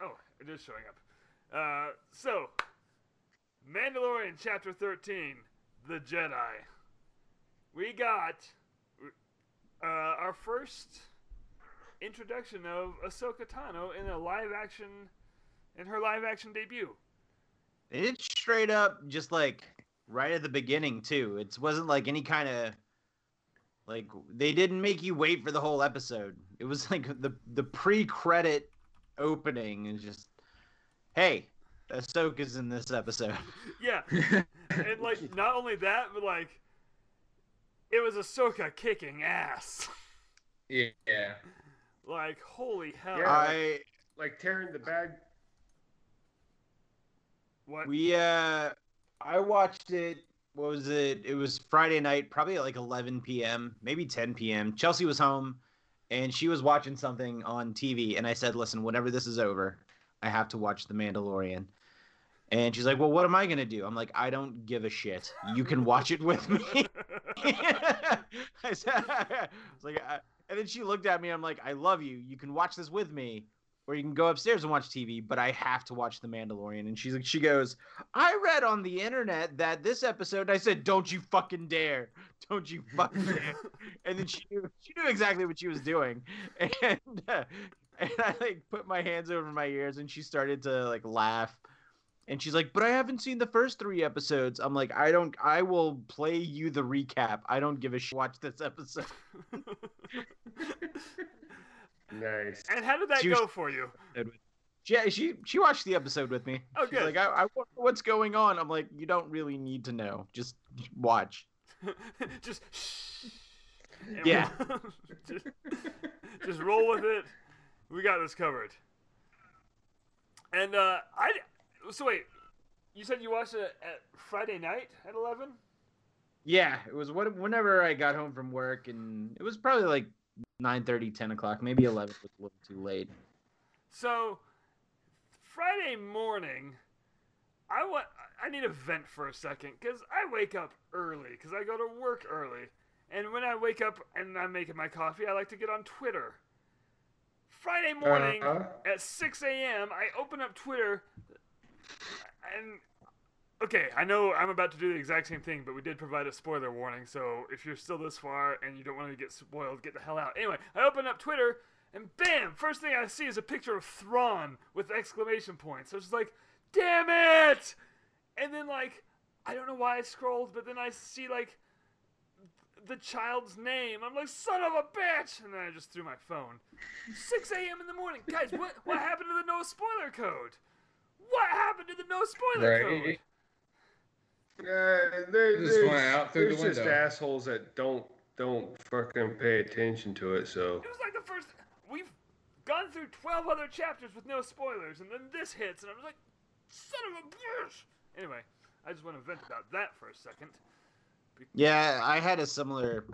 Oh, it is showing up. Uh, so, Mandalorian Chapter thirteen, The Jedi. We got uh, our first introduction of Ahsoka Tano in a live action, in her live action debut. It's straight up just like right at the beginning too. It wasn't like any kind of like they didn't make you wait for the whole episode. It was like the the pre-credit opening is just, hey, Ahsoka's in this episode. Yeah, and like not only that, but like. It was Ahsoka kicking ass. Yeah. Like, holy hell. Yeah, I, like, tearing the bag. What? We, uh, I watched it, what was it? It was Friday night, probably at like eleven p.m., maybe ten p.m. Chelsea was home, and she was watching something on T V, and I said, listen, whenever this is over, I have to watch The Mandalorian. And she's like, well, what am I going to do? I'm like, I don't give a shit. You can watch it with me. I, said, I was like, I, and then she looked at me. I'm like, I love you. You can watch this with me, or you can go upstairs and watch T V, but I have to watch The Mandalorian. And she's like, she goes, I read on the internet that this episode, I said, don't you fucking dare. Don't you fucking dare. And then she knew, she knew exactly what she was doing. And, uh, and I like put my hands over my ears and she started to like laugh. And she's like, but I haven't seen the first three episodes. I'm like, I don't, I will play you the recap. I don't give a shit. Watch this episode. Nice. And how did that she go was, for you? Yeah, she, she she watched the episode with me. Oh, good. Like, I, I wonder what's going on. I'm like, you don't really need to know. Just watch. Just shh. Yeah. just, just roll with it. We got this covered. And uh, I so wait, you said you watched it at Friday night at eleven? Yeah, it was what, whenever I got home from work, and it was probably like nine thirty, ten o'clock, maybe eleven was a little too late. So, Friday morning, I want, I need to vent for a second, because I wake up early, because I go to work early. And when I wake up and I'm making my coffee, I like to get on Twitter. Friday morning uh-huh. at six a.m., I open up Twitter, and, okay, I know I'm about to do the exact same thing, but we did provide a spoiler warning, so if you're still this far and you don't want to get spoiled, get the hell out. Anyway, I open up Twitter, and bam! First thing I see is a picture of Thrawn with exclamation points. So it's just like, damn it! And then, like, I don't know why I scrolled, but then I see, like, the child's name. I'm like, son of a bitch! And then I just threw my phone. six a.m. in the morning. Guys, what, what happened to the no spoiler code? What happened to the no spoiler right. code? Uh, they, they, just went out through the window. There's just assholes that don't don't fucking pay attention to it. So it was like the first. We've gone through twelve other chapters with no spoilers, and then this hits, and I was like, "Son of a bitch!" Anyway, I just want to vent about that for a second. Because... Yeah, I had a similar.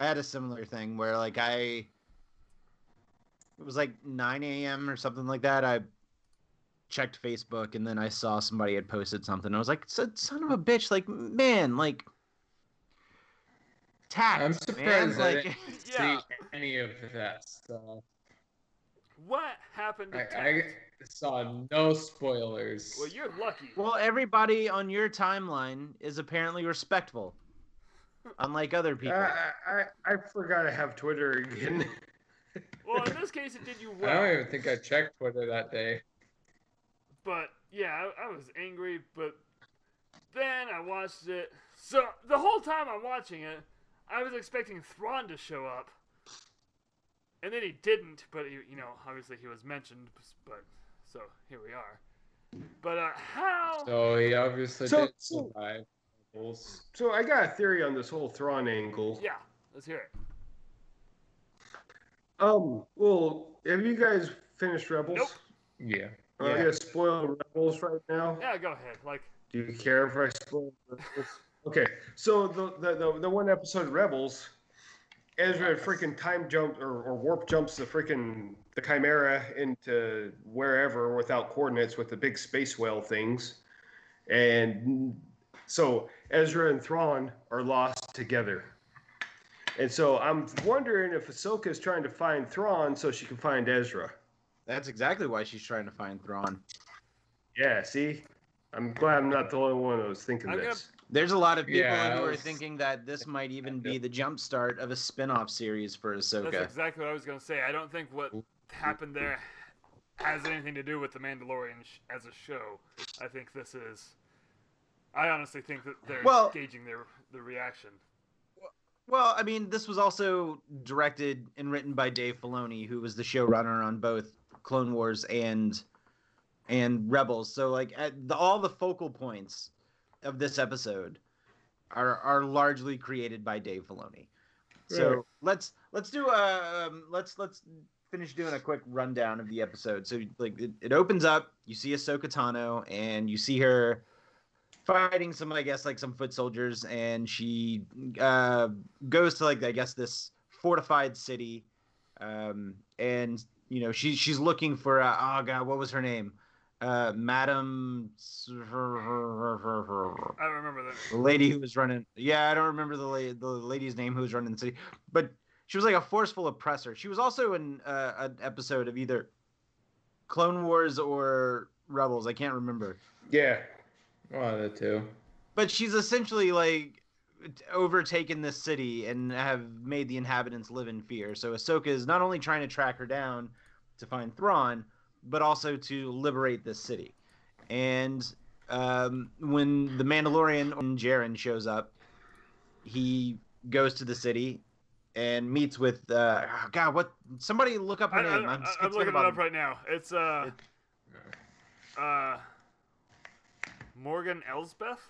I had a similar thing where, like, I. It was like nine a.m. or something like that. I. Checked Facebook, and then I saw somebody had posted something. I was like, son of a bitch, like, man, like, tax, I'm surprised man. I like, didn't yeah. see any of that stuff. So. What happened to I, tax? I saw no spoilers. Well, you're lucky. Well, everybody on your timeline is apparently respectful, unlike other people. Uh, I, I, I forgot to have Twitter again. Well, in this case, it did you well. I don't even think I checked Twitter that day. But, yeah, I, I was angry, but then I watched it. So, the whole time I'm watching it, I was expecting Thrawn to show up. And then he didn't, but, he, you know, obviously he was mentioned, but, so, here we are. But, uh, how... So, he obviously so, didn't survive. So, so, I got a theory on this whole Thrawn angle. Yeah, let's hear it. Um, well, have you guys finished Rebels? Nope. Yeah. Am I going to spoil Rebels right now? Yeah, go ahead. Like, do you care if I spoil Rebels? Okay, so the, the the the one episode Rebels, Ezra freaking time jump or, or warp jumps the freaking the Chimera into wherever without coordinates with the big space whale things, and so Ezra and Thrawn are lost together, and so I'm wondering if Ahsoka is trying to find Thrawn so she can find Ezra. That's exactly why she's trying to find Thrawn. Yeah, see? I'm glad I'm not the only one that was thinking I'm this. Gonna... There's a lot of people yeah, who was... are thinking that this might even be the jumpstart of a spin-off series for Ahsoka. That's exactly what I was going to say. I don't think what happened there has anything to do with The Mandalorian as a show. I think this is... I honestly think that they're well, gauging their, their reaction. Well, I mean, this was also directed and written by Dave Filoni, who was the showrunner on both Clone Wars and and Rebels. So, like, at the, all the focal points of this episode are are largely created by Dave Filoni. Yeah. So let's let's do a, um let's let's finish doing a quick rundown of the episode. So, like, it, it opens up, you see Ahsoka Tano, and you see her fighting some, I guess, like some foot soldiers, and she uh, goes to, like, I guess this fortified city, um, and. You know, she, she's looking for, uh, oh, God, what was her name? Uh, Madam... I don't remember that. The lady who was running... Yeah, I don't remember the, la- the lady's name who was running the city. But she was like a forceful oppressor. She was also in uh, an episode of either Clone Wars or Rebels. I can't remember. Yeah, one of the two. But she's essentially like overtaken this city and have made the inhabitants live in fear. So Ahsoka is not only trying to track her down to find Thrawn, but also to liberate this city. And um, when the Mandalorian Din Djarin shows up, he goes to the city and meets with uh, oh God. What? Somebody look up her I, name. I, I, I'm, I'm looking it up them. right now. It's uh, it, uh, Morgan Elsbeth.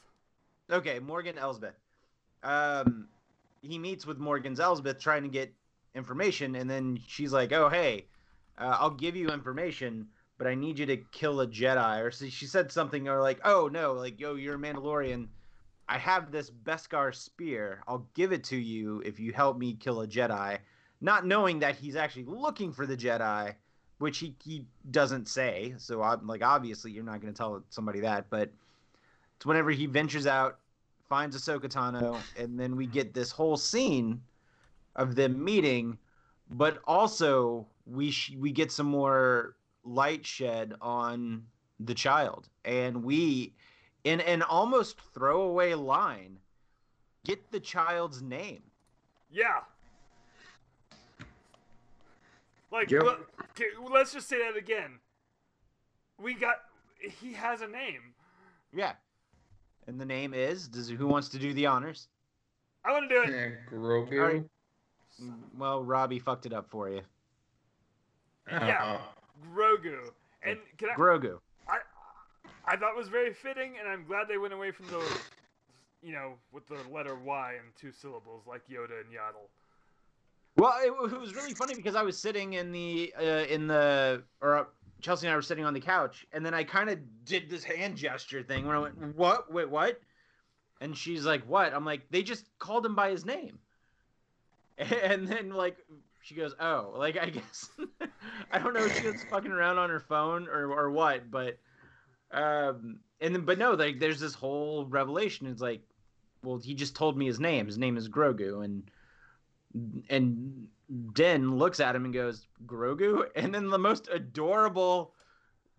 Okay, Morgan Elsbeth. Um, he meets with Morgan Elsbeth trying to get information, and then she's like, "Oh hey, uh, I'll give you information, but I need you to kill a Jedi." Or so she said something, or like, "Oh no, like yo, you're a Mandalorian. I have this Beskar spear. I'll give it to you if you help me kill a Jedi," not knowing that he's actually looking for the Jedi, which he, he doesn't say. So I'm like, obviously you're not going to tell somebody that, but it's whenever he ventures out, finds Ahsoka Tano, and then we get this whole scene of them meeting, but also we sh we get some more light shed on the child, and we... in an almost throwaway line, get the child's name. Yeah. Like, yep. let, let's just say that again. We got, he has a name. Yeah. And the name is, does, who wants to do the honors? I want to do it. Yeah, Grogu. Right. Well, Robbie fucked it up for you. Uh-huh. Yeah, Grogu. And can I, Grogu. I thought it was very fitting, and I'm glad they went away from the, you know, with the letter Y and two syllables like Yoda and Yaddle. Well, it, it was really funny because I was sitting in the, uh, in the, or uh, Chelsea and I were sitting on the couch, and then I kind of did this hand gesture thing where I went, what, wait, what? And she's like, what? I'm like, they just called him by his name. And then, like, she goes, oh, like, I guess, I don't know if she was fucking around on her phone or, or what, but... Um, and then, but no, like there's this whole revelation. It's like, well, he just told me his name. His name is Grogu, and and Din looks at him and goes, Grogu, and then the most adorable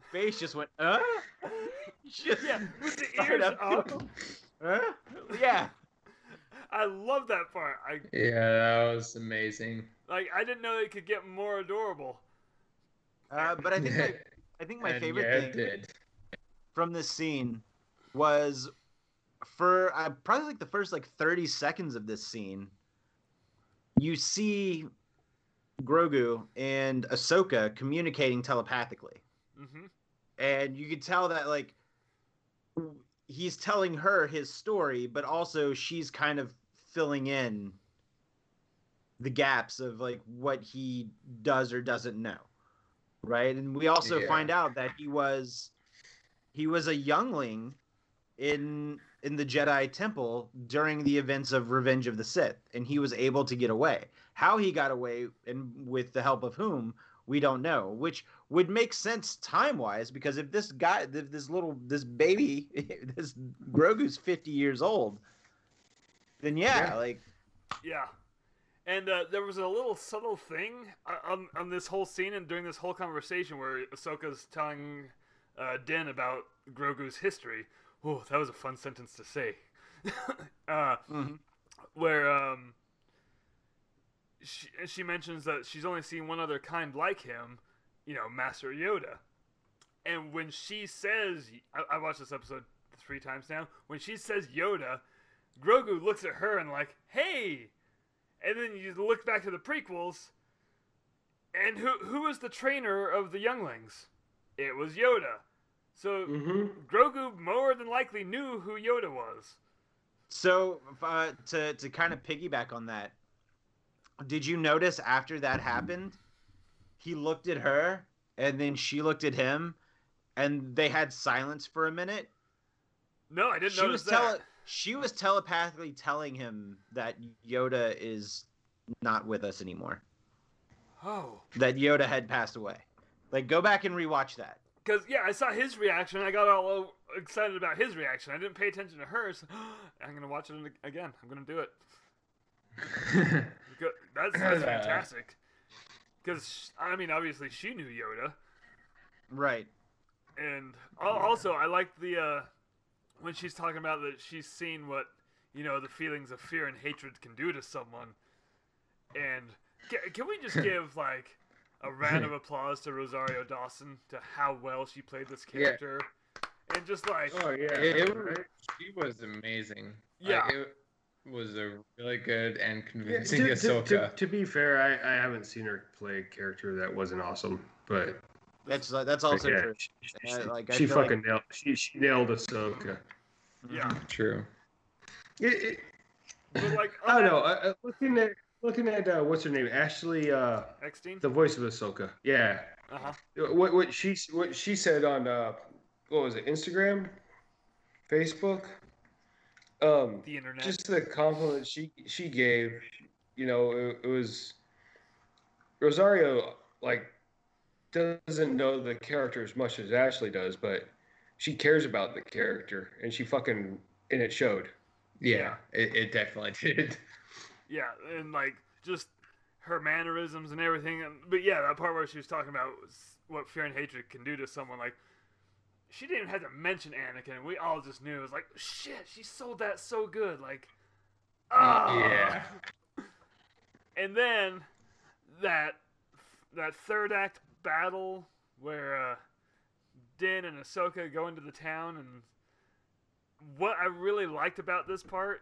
face just went, uh, just yeah, with the ears up, up. uh? yeah. I love that part. I, yeah, that was amazing. Like I didn't know they could get more adorable. Uh, but I think like, I think my and favorite yeah, thing. It did. From this scene was for uh, probably like the first like thirty seconds of this scene, you see Grogu and Ahsoka communicating telepathically. Mm-hmm. And you could tell that like he's telling her his story, but also she's kind of filling in the gaps of like what he does or doesn't know. Right. And we also yeah. find out that he was... He was a youngling in in the Jedi Temple during the events of Revenge of the Sith, and he was able to get away. How he got away and with the help of whom, we don't know, which would make sense time-wise, because if this guy, if this little, this baby, this Grogu's fifty years old, then yeah, yeah. like... Yeah. And uh, there was a little subtle thing on, on this whole scene and during this whole conversation where Ahsoka's telling... Uh, Din about Grogu's history. Oh, that was a fun sentence to say. uh, mm-hmm. Where um, she, she mentions that she's only seen one other kind like him, you know, Master Yoda. And when she says, I, I watched this episode three times now, when she says Yoda, Grogu looks at her and like, hey! And then you look back to the prequels, and who who is the trainer of the younglings? It was Yoda. So mm-hmm. Grogu more than likely knew who Yoda was. So uh, to, to kind of piggyback on that, did you notice after that happened, he looked at her and then she looked at him and they had silence for a minute? No, I didn't she notice was that. She was telepathically telling him that Yoda is not with us anymore. Oh. That Yoda had passed away. Like, go back and rewatch that. Because, yeah, I saw his reaction. I got all excited about his reaction. I didn't pay attention to hers. I'm going to watch it again. I'm going to do it. that's, that's fantastic. Because, I mean, obviously she knew Yoda. Right. And also, I like the, uh, when she's talking about that she's seen what, you know, the feelings of fear and hatred can do to someone. And can we just give, like, a round of applause to Rosario Dawson to how well she played this character? Yeah. And just, like... Oh, yeah. It, it was, she was amazing. Yeah. Like, it was a really good and convincing yeah, to, Ahsoka. To, to, to be fair, I, I haven't seen her play a character that wasn't awesome, but... That's that's also yeah, true. She, she, I, like, she fucking like... nailed. She she nailed Ahsoka. Yeah, true. It, it, but like, oh, I don't know. Uh, looking at looking at uh, what's her name, Ashley uh, Eckstein, the voice of Ahsoka. Yeah. Uh huh. What what she what she said on uh, what was it, Instagram, Facebook, um, the internet. Just the compliment she she gave. You know, it, it was Rosario like. Doesn't know the character as much as Ashley does, but she cares about the character, and she fucking and it showed. Yeah, yeah. It, it definitely did. Yeah, and like just her mannerisms and everything. But yeah, that part where she was talking about what fear and hatred can do to someone, like she didn't even have to mention Anakin. We all just knew. It was like, shit, she sold that so good. Like, oh yeah. And then that that third act battle where uh, Din and Ahsoka go into the town, and what I really liked about this part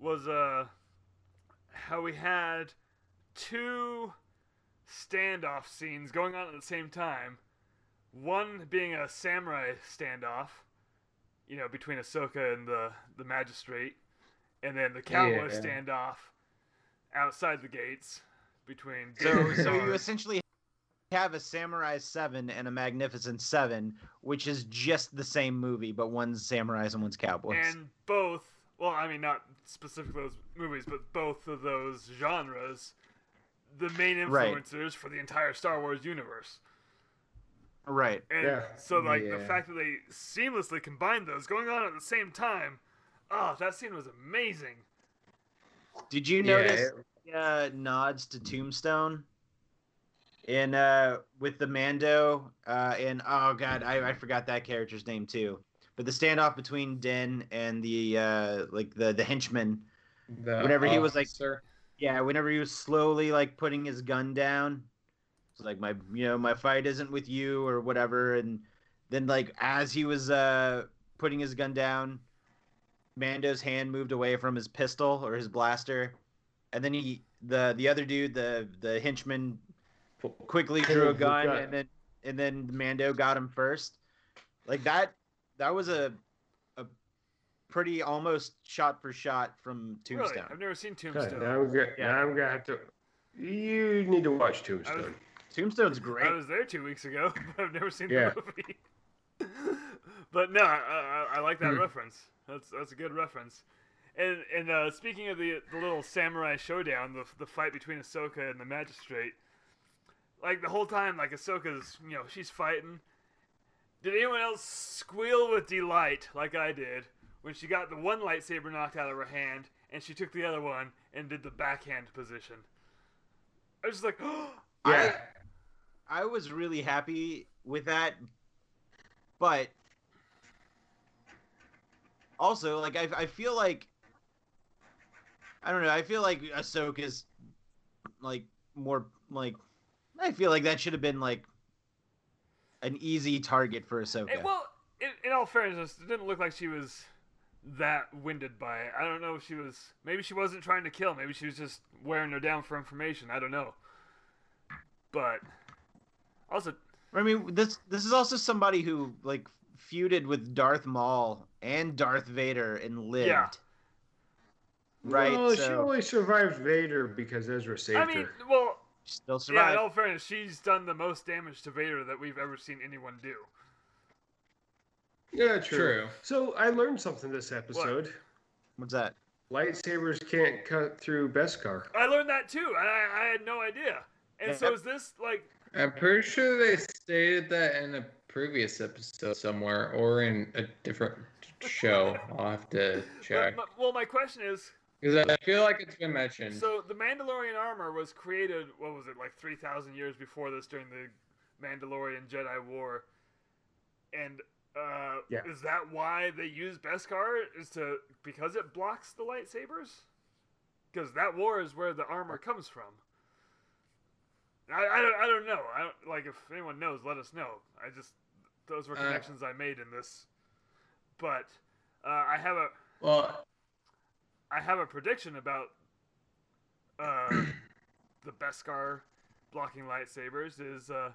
was uh, how we had two standoff scenes going on at the same time. One being a samurai standoff, you know, between Ahsoka and the, the magistrate, and then the cowboy yeah. standoff outside the gates between. So, so you essentially have a Samurai seven and a Magnificent seven, which is just the same movie, but one's samurais and one's cowboys. And both, well, I mean, not specifically those movies, but both of those genres, the main influencers right. for the entire Star Wars universe. Right. And yeah. so, like, yeah. the fact that they seamlessly combined those going on at the same time, oh, that scene was amazing. Did you notice yeah. uh, nods to Tombstone? And uh, with the Mando, uh, and oh god, I, I forgot that character's name too. But the standoff between Din and the uh, like the the henchman, the whenever officer. He was like, yeah, whenever he was slowly like putting his gun down, it's like my you know my fight isn't with you or whatever. And then like as he was uh, putting his gun down, Mando's hand moved away from his pistol or his blaster, and then he the the other dude the the henchman. Quickly drew a gun, gun and then and then Mando got him first. Like that that was a a pretty almost shot for shot from Tombstone. Really? I've never seen Tombstone. Now I'm, gonna, yeah. now I'm gonna have to you need to watch Tombstone. Was, Tombstone's great. I was there two weeks ago, but I've never seen yeah. the movie. But no, I, I, I like that reference. That's that's a good reference. And and uh, speaking of the the little samurai showdown, the the fight between Ahsoka and the magistrate. Like, the whole time, like, Ahsoka's, you know, she's fighting. Did anyone else squeal with delight, like I did, when she got the one lightsaber knocked out of her hand, and she took the other one and did the backhand position? I was just like, oh! Yeah. I, I was really happy with that, but also, like, I, I feel like, I don't know, I feel like Ahsoka's, like, more, like, I feel like that should have been, like, an easy target for Ahsoka. Hey, well, in, in all fairness, it didn't look like she was that winded by it. I don't know if she was... Maybe she wasn't trying to kill. Maybe she was just wearing her down for information. I don't know. But also... I mean, this this is also somebody who, like, feuded with Darth Maul and Darth Vader and lived. Yeah. Right, well, so... she only survived Vader because Ezra saved her. I mean, her. well... Still survive. Yeah, in all fairness, she's done the most damage to Vader that we've ever seen anyone do. Yeah, true. true. So I learned something this episode. What? What's that? Lightsabers can't cut through Beskar. I learned that too. I, I had no idea. And yeah. so is this like... I'm pretty sure they stated that in a previous episode somewhere or in a different show. I'll have to check. But, well, my question is... Because I feel like it's been mentioned. So the Mandalorian armor was created, what was it, like three thousand years before this during the Mandalorian Jedi War. And uh, yeah. Is that why they use Beskar? Is to because it blocks the lightsabers? Because that war is where the armor comes from. I, I, don't, I don't know. I don't, like, if anyone knows, let us know. I just, those were connections uh, I made in this. But uh, I have a well, I have a prediction about uh, the Beskar blocking lightsabers. Is uh,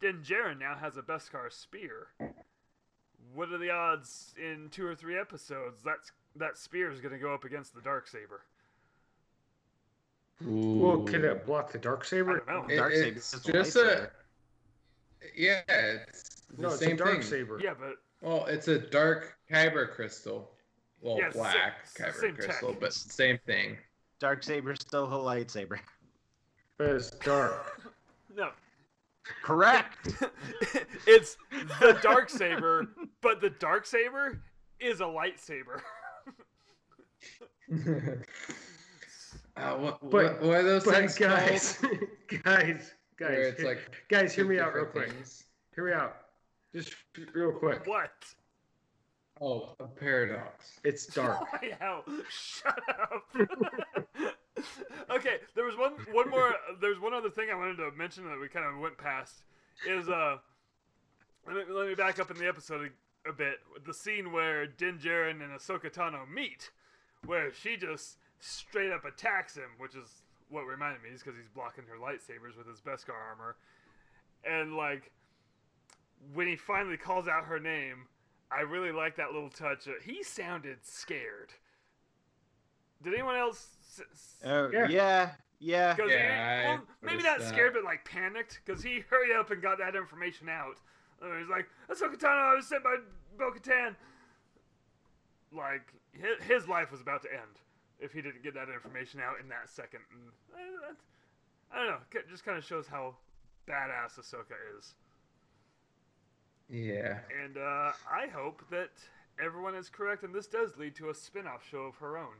Din Djarin now has a Beskar spear? What are the odds in two or three episodes that's that spear is going to go up against the Darksaber? Ooh. Well, can it block the Darksaber? I don't know. It, Darksaber it's just a... Yeah, it's the no, same it's a Darksaber. Yeah, but... Well, it's a dark kyber crystal. Well, yeah, black it's, kyber it's crystal, tech. But same thing. Darksaber's still a lightsaber. But it's dark. No. Correct! It's the Darksaber, but the Darksaber is a lightsaber. Uh, what, but, what, what are those things guys, guys, guys, guys, like guys, hear me out real quick. Things. Hear me out. Just real quick. What? Oh, a paradox. It's dark. Oh, hell. Shut up. Okay, there was one, one more, there's one other thing I wanted to mention that we kind of went past. Is, uh, let me, let me back up in the episode a, a bit. The scene where Din Djarin and Ahsoka Tano meet, where she just... straight up attacks him, which is what reminded me, is because he's blocking her lightsabers with his Beskar armor. And, like, when he finally calls out her name, I really like that little touch. He sounded scared. Did anyone else? Oh, yeah. Yeah. Yeah. yeah he, well, maybe not that. scared, but, like, panicked, because he hurried up and got that information out. And he's like, Ahsoka Tano, I was sent by Bo-Katan. Like, his, his life was about to end if he didn't get that information out in that second. And I don't know. It just kind of shows how badass Ahsoka is. Yeah. And uh, I hope that everyone is correct, and this does lead to a spin-off show of her own.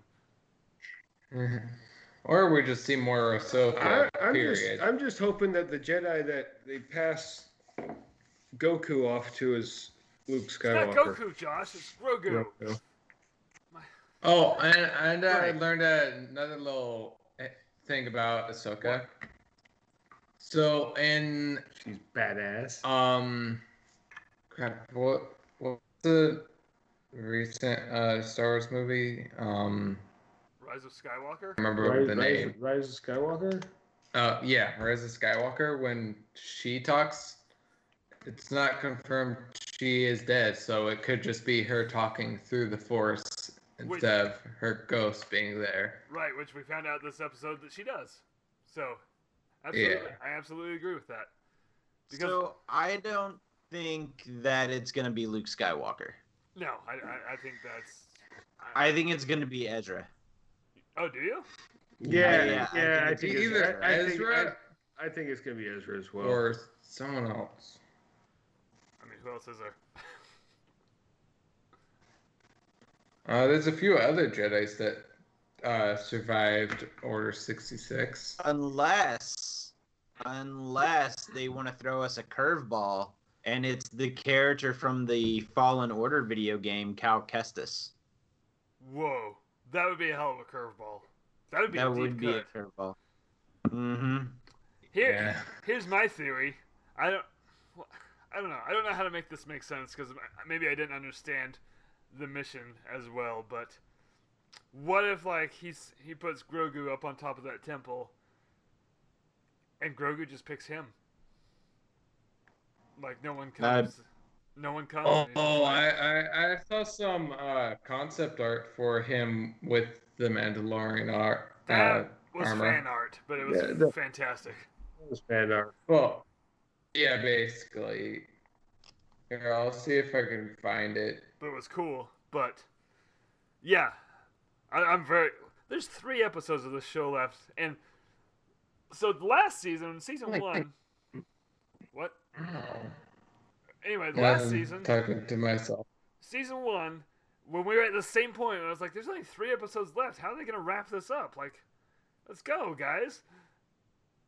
Or we just see more Ahsoka, I, I'm period. Just, I'm just hoping that the Jedi that they pass Goku off to is Luke Skywalker. It's not Goku, Josh. It's Grogu. Grogu. Oh, and, and I learned another little thing about Ahsoka. So, in... She's badass. Um, crap, what, what's the recent uh, Star Wars movie? Um, Rise of Skywalker? Remember Rise, the name. Rise, Rise of Skywalker? Uh, yeah, Rise of Skywalker. When she talks, it's not confirmed she is dead, so it could just be her talking through the Force instead of her ghost being there. Right, which we found out this episode that she does. So, absolutely, yeah. I absolutely agree with that. Because so, I don't think that it's going to be Luke Skywalker. No, I, I, I think that's... I, I think it's going to be Ezra. Oh, do you? Yeah, yeah. I, yeah, I think, I think either I, Ezra... Ezra I, think, I, I think it's going to be Ezra as well. Or someone else. I mean, who else is there? Uh, there's a few other Jedis that uh, survived Order sixty-six. Unless, unless they want to throw us a curveball, and it's the character from the Fallen Order video game, Cal Kestis. Whoa, that would be a hell of a curveball. That would be that a would be cut. a curveball. Mm-hmm. Here, yeah. here's my theory. I don't, I don't know. I don't know how to make this make sense because maybe I didn't understand the mission as well, but what if like he's he puts Grogu up on top of that temple and Grogu just picks him? Like no one comes. Uh, no one comes. Oh, oh I, I I saw some uh concept art for him with the Mandalorian art. That uh, was armor. fan art, but it was yeah, that, fantastic. It was fan art. Well yeah, basically. Here, I'll see if I can find it. But it was cool. But, yeah. I, I'm very... There's three episodes of this show left. And so last season, season like, one... I, what? Oh. Anyway, yeah, last I'm season... talking to myself. Season one, when we were at the same point, I was like, there's only three episodes left. How are they going to wrap this up? Like, let's go, guys.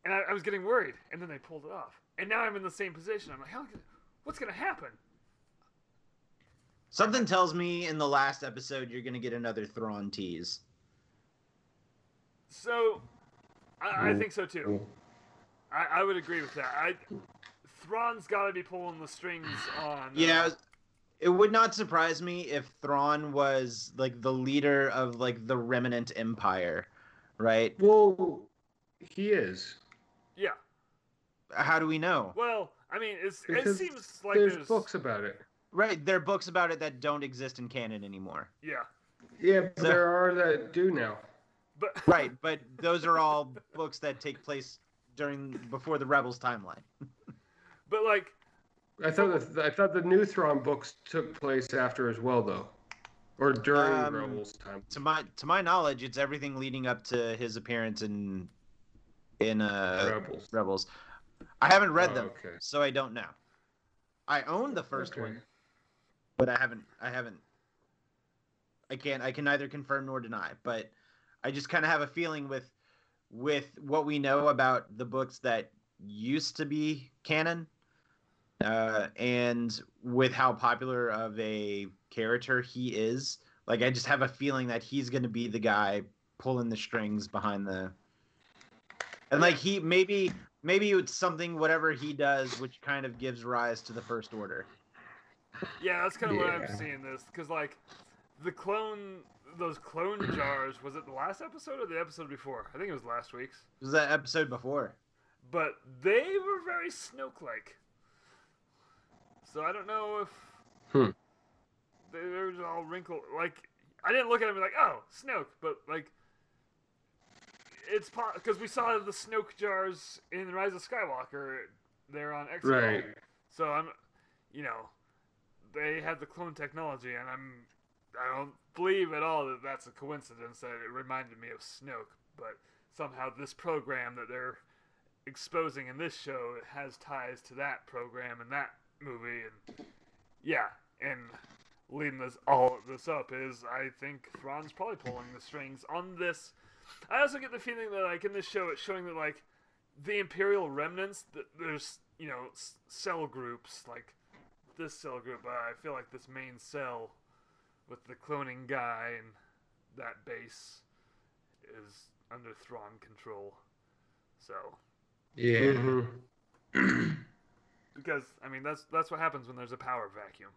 And I, I was getting worried, and then they pulled it off. And now I'm in the same position. I'm like, how, what's going to happen? Something tells me in the last episode you're going to get another Thrawn tease. So, I, I think so too. I, I would agree with that. I, Thrawn's got to be pulling the strings on... Uh, yeah, it would not surprise me if Thrawn was, like, the leader of, like, the remnant empire, right? Well, he is. Yeah. How do we know? Well, I mean, it's, it seems like there's... There's books about it. Right, there are books about it that don't exist in canon anymore. Yeah. Yeah, but so, there are that do now. But right, but those are all books that take place during before the Rebels timeline. But like I thought the I thought the new Thrawn books took place after as well though. Or during um, Rebels time. To my to my knowledge, it's everything leading up to his appearance in in uh Rebels. Rebels. I haven't read oh, them, okay. so I don't know. I own the first okay. one. But I haven't, I haven't, I can't, I can neither confirm nor deny, but I just kind of have a feeling with, with what we know about the books that used to be canon, uh, and with how popular of a character he is, like, I just have a feeling that he's going to be the guy pulling the strings behind the, and like he, maybe, maybe it's something, whatever he does, which kind of gives rise to the First Order. Yeah, that's kind of yeah. what I'm seeing this, because, like, the clone, those clone jars, was it the last episode or the episode before? I think it was last week's. It was that episode before. But they were very Snoke-like. So I don't know if hmm. they, they were just all wrinkled. Like, I didn't look at them and be like, oh, Snoke, but, like, it's because we saw the Snoke jars in Rise of Skywalker. They're on X. Right. So I'm, you know... They had the clone technology, and I'm, I don't believe at all that that's a coincidence that it reminded me of Snoke, but somehow this program that they're exposing in this show has ties to that program and that movie, and yeah, and leading this all this up is, I think Thrawn's probably pulling the strings on this. I also get the feeling that, like, in this show it's showing that, like, the Imperial remnants, that there's, you know, cell groups, like, this cell group, uh, I feel like this main cell with the cloning guy and that base is under Thrawn control. So, yeah, mm-hmm. because I mean that's that's what happens when there's a power vacuum.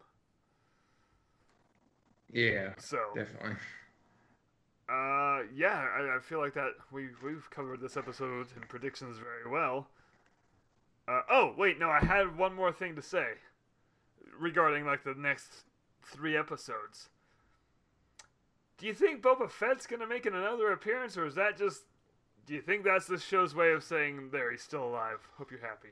Yeah. So definitely. Uh, yeah, I, I feel like that we we've covered this episode and predictions very well. Uh, oh wait, no, I had one more thing to say. Regarding, like, the next three episodes. Do you think Boba Fett's going to make another appearance, or is that just... Do you think that's this show's way of saying, there, he's still alive. Hope you're happy.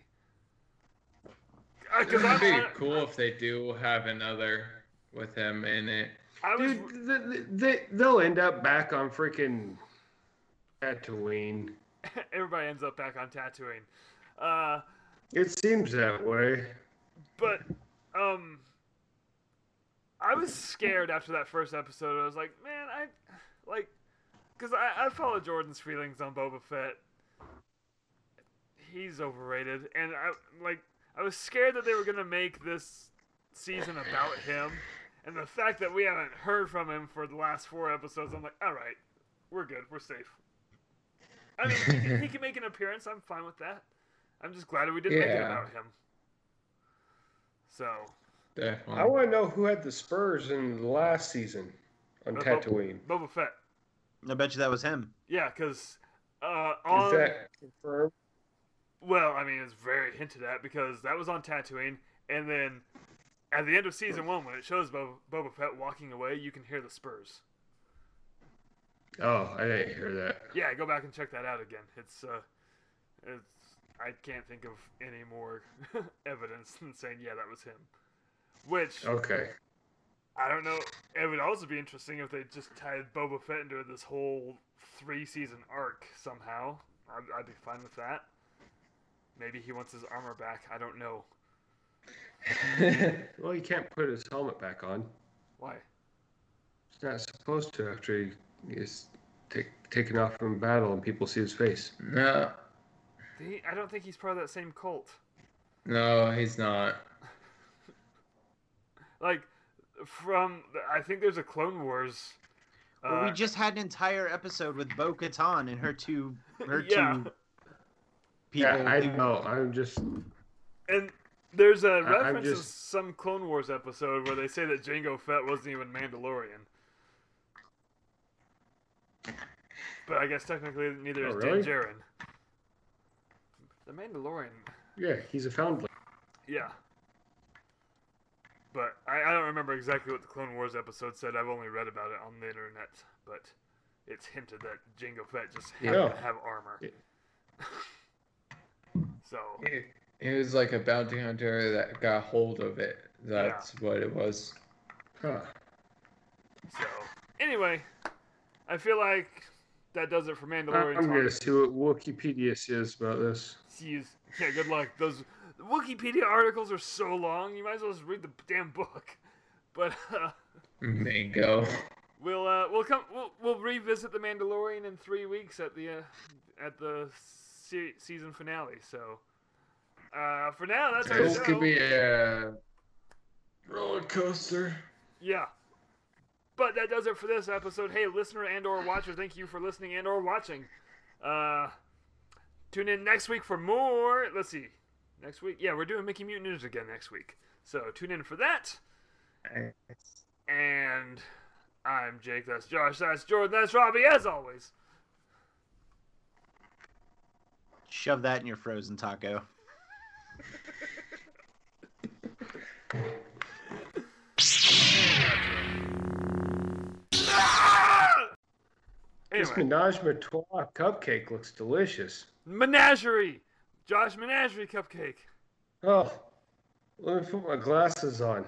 It would be cool I, if they do have another with him in it. I was, Dude, they, they'll end up back on freaking Tatooine. Everybody ends up back on Tatooine. Uh, it seems that way. But... Um, I was scared after that first episode. I was like, man, I, like, because I, I follow Jordan's feelings on Boba Fett. He's overrated. And I, like, I was scared that they were going to make this season about him. And the fact that we haven't heard from him for the last four episodes, I'm like, all right, we're good. We're safe. I mean, he, can, he can make an appearance. I'm fine with that. I'm just glad we didn't yeah. make it about him. So, Definitely. I want to know who had the Spurs in last season on uh, Tatooine. Boba Fett. I bet you that was him. Yeah, because uh, on... Is that confirmed? Well, I mean, it's very hinted at because that was on Tatooine, and then at the end of season one, when it shows Boba, Boba Fett walking away, you can hear the Spurs. Oh, I didn't hear that. Yeah, go back and check that out again. It's uh, it's. I can't think of any more evidence than saying, yeah, that was him. Which, okay, I don't know. It would also be interesting if they just tied Boba Fett into this whole three-season arc somehow. I'd, I'd be fine with that. Maybe he wants his armor back. I don't know. Well, he can't put his helmet back on. Why? He's not supposed to after he is t- taken off from battle and people see his face. No. He, I don't think he's part of that same cult. No, he's not. Like, from... I think there's a Clone Wars... Well, uh, we just had an entire episode with Bo-Katan and her two... Her yeah. two people. Yeah, I know. I'm just... And there's a reference just... to some Clone Wars episode where they say that Jango Fett wasn't even Mandalorian. But I guess technically neither oh, is really? Din Djarin. The Mandalorian... Yeah, he's a foundling. Yeah. But I, I don't remember exactly what the Clone Wars episode said. I've only read about it on the internet. But it's hinted that Jango Fett just happened yeah. to have armor. It, so it, it was like a bounty hunter that got hold of it. That's yeah. what it was. Huh. So, anyway, I feel like that does it for Mandalorian. I'm going to see what Wookieepedia says about this. Jeez. Yeah, good luck. Those Wikipedia articles are so long, you might as well just read the damn book. But uh, Mango. We'll uh, we'll come we'll, we'll revisit the Mandalorian in three weeks at the uh, at the se season finale. So uh, for now, that's our this show. This could be a roller coaster. Yeah. But that does it for this episode. Hey, listener and or watcher, thank you for listening and or watching. Uh, tune in next week for more. Let's see. Next week? Yeah, we're doing Mickey Mutineers again next week. So tune in for that. Nice. And I'm Jake. That's Josh. That's Jordan. That's Robbie, as always. Shove that in your frozen taco. Anyway. This Menage a Trois cupcake looks delicious. Menagerie! Josh Menagerie cupcake. Oh, let me put my glasses on.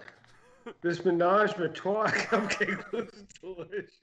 This Menage a Trois cupcake looks delicious.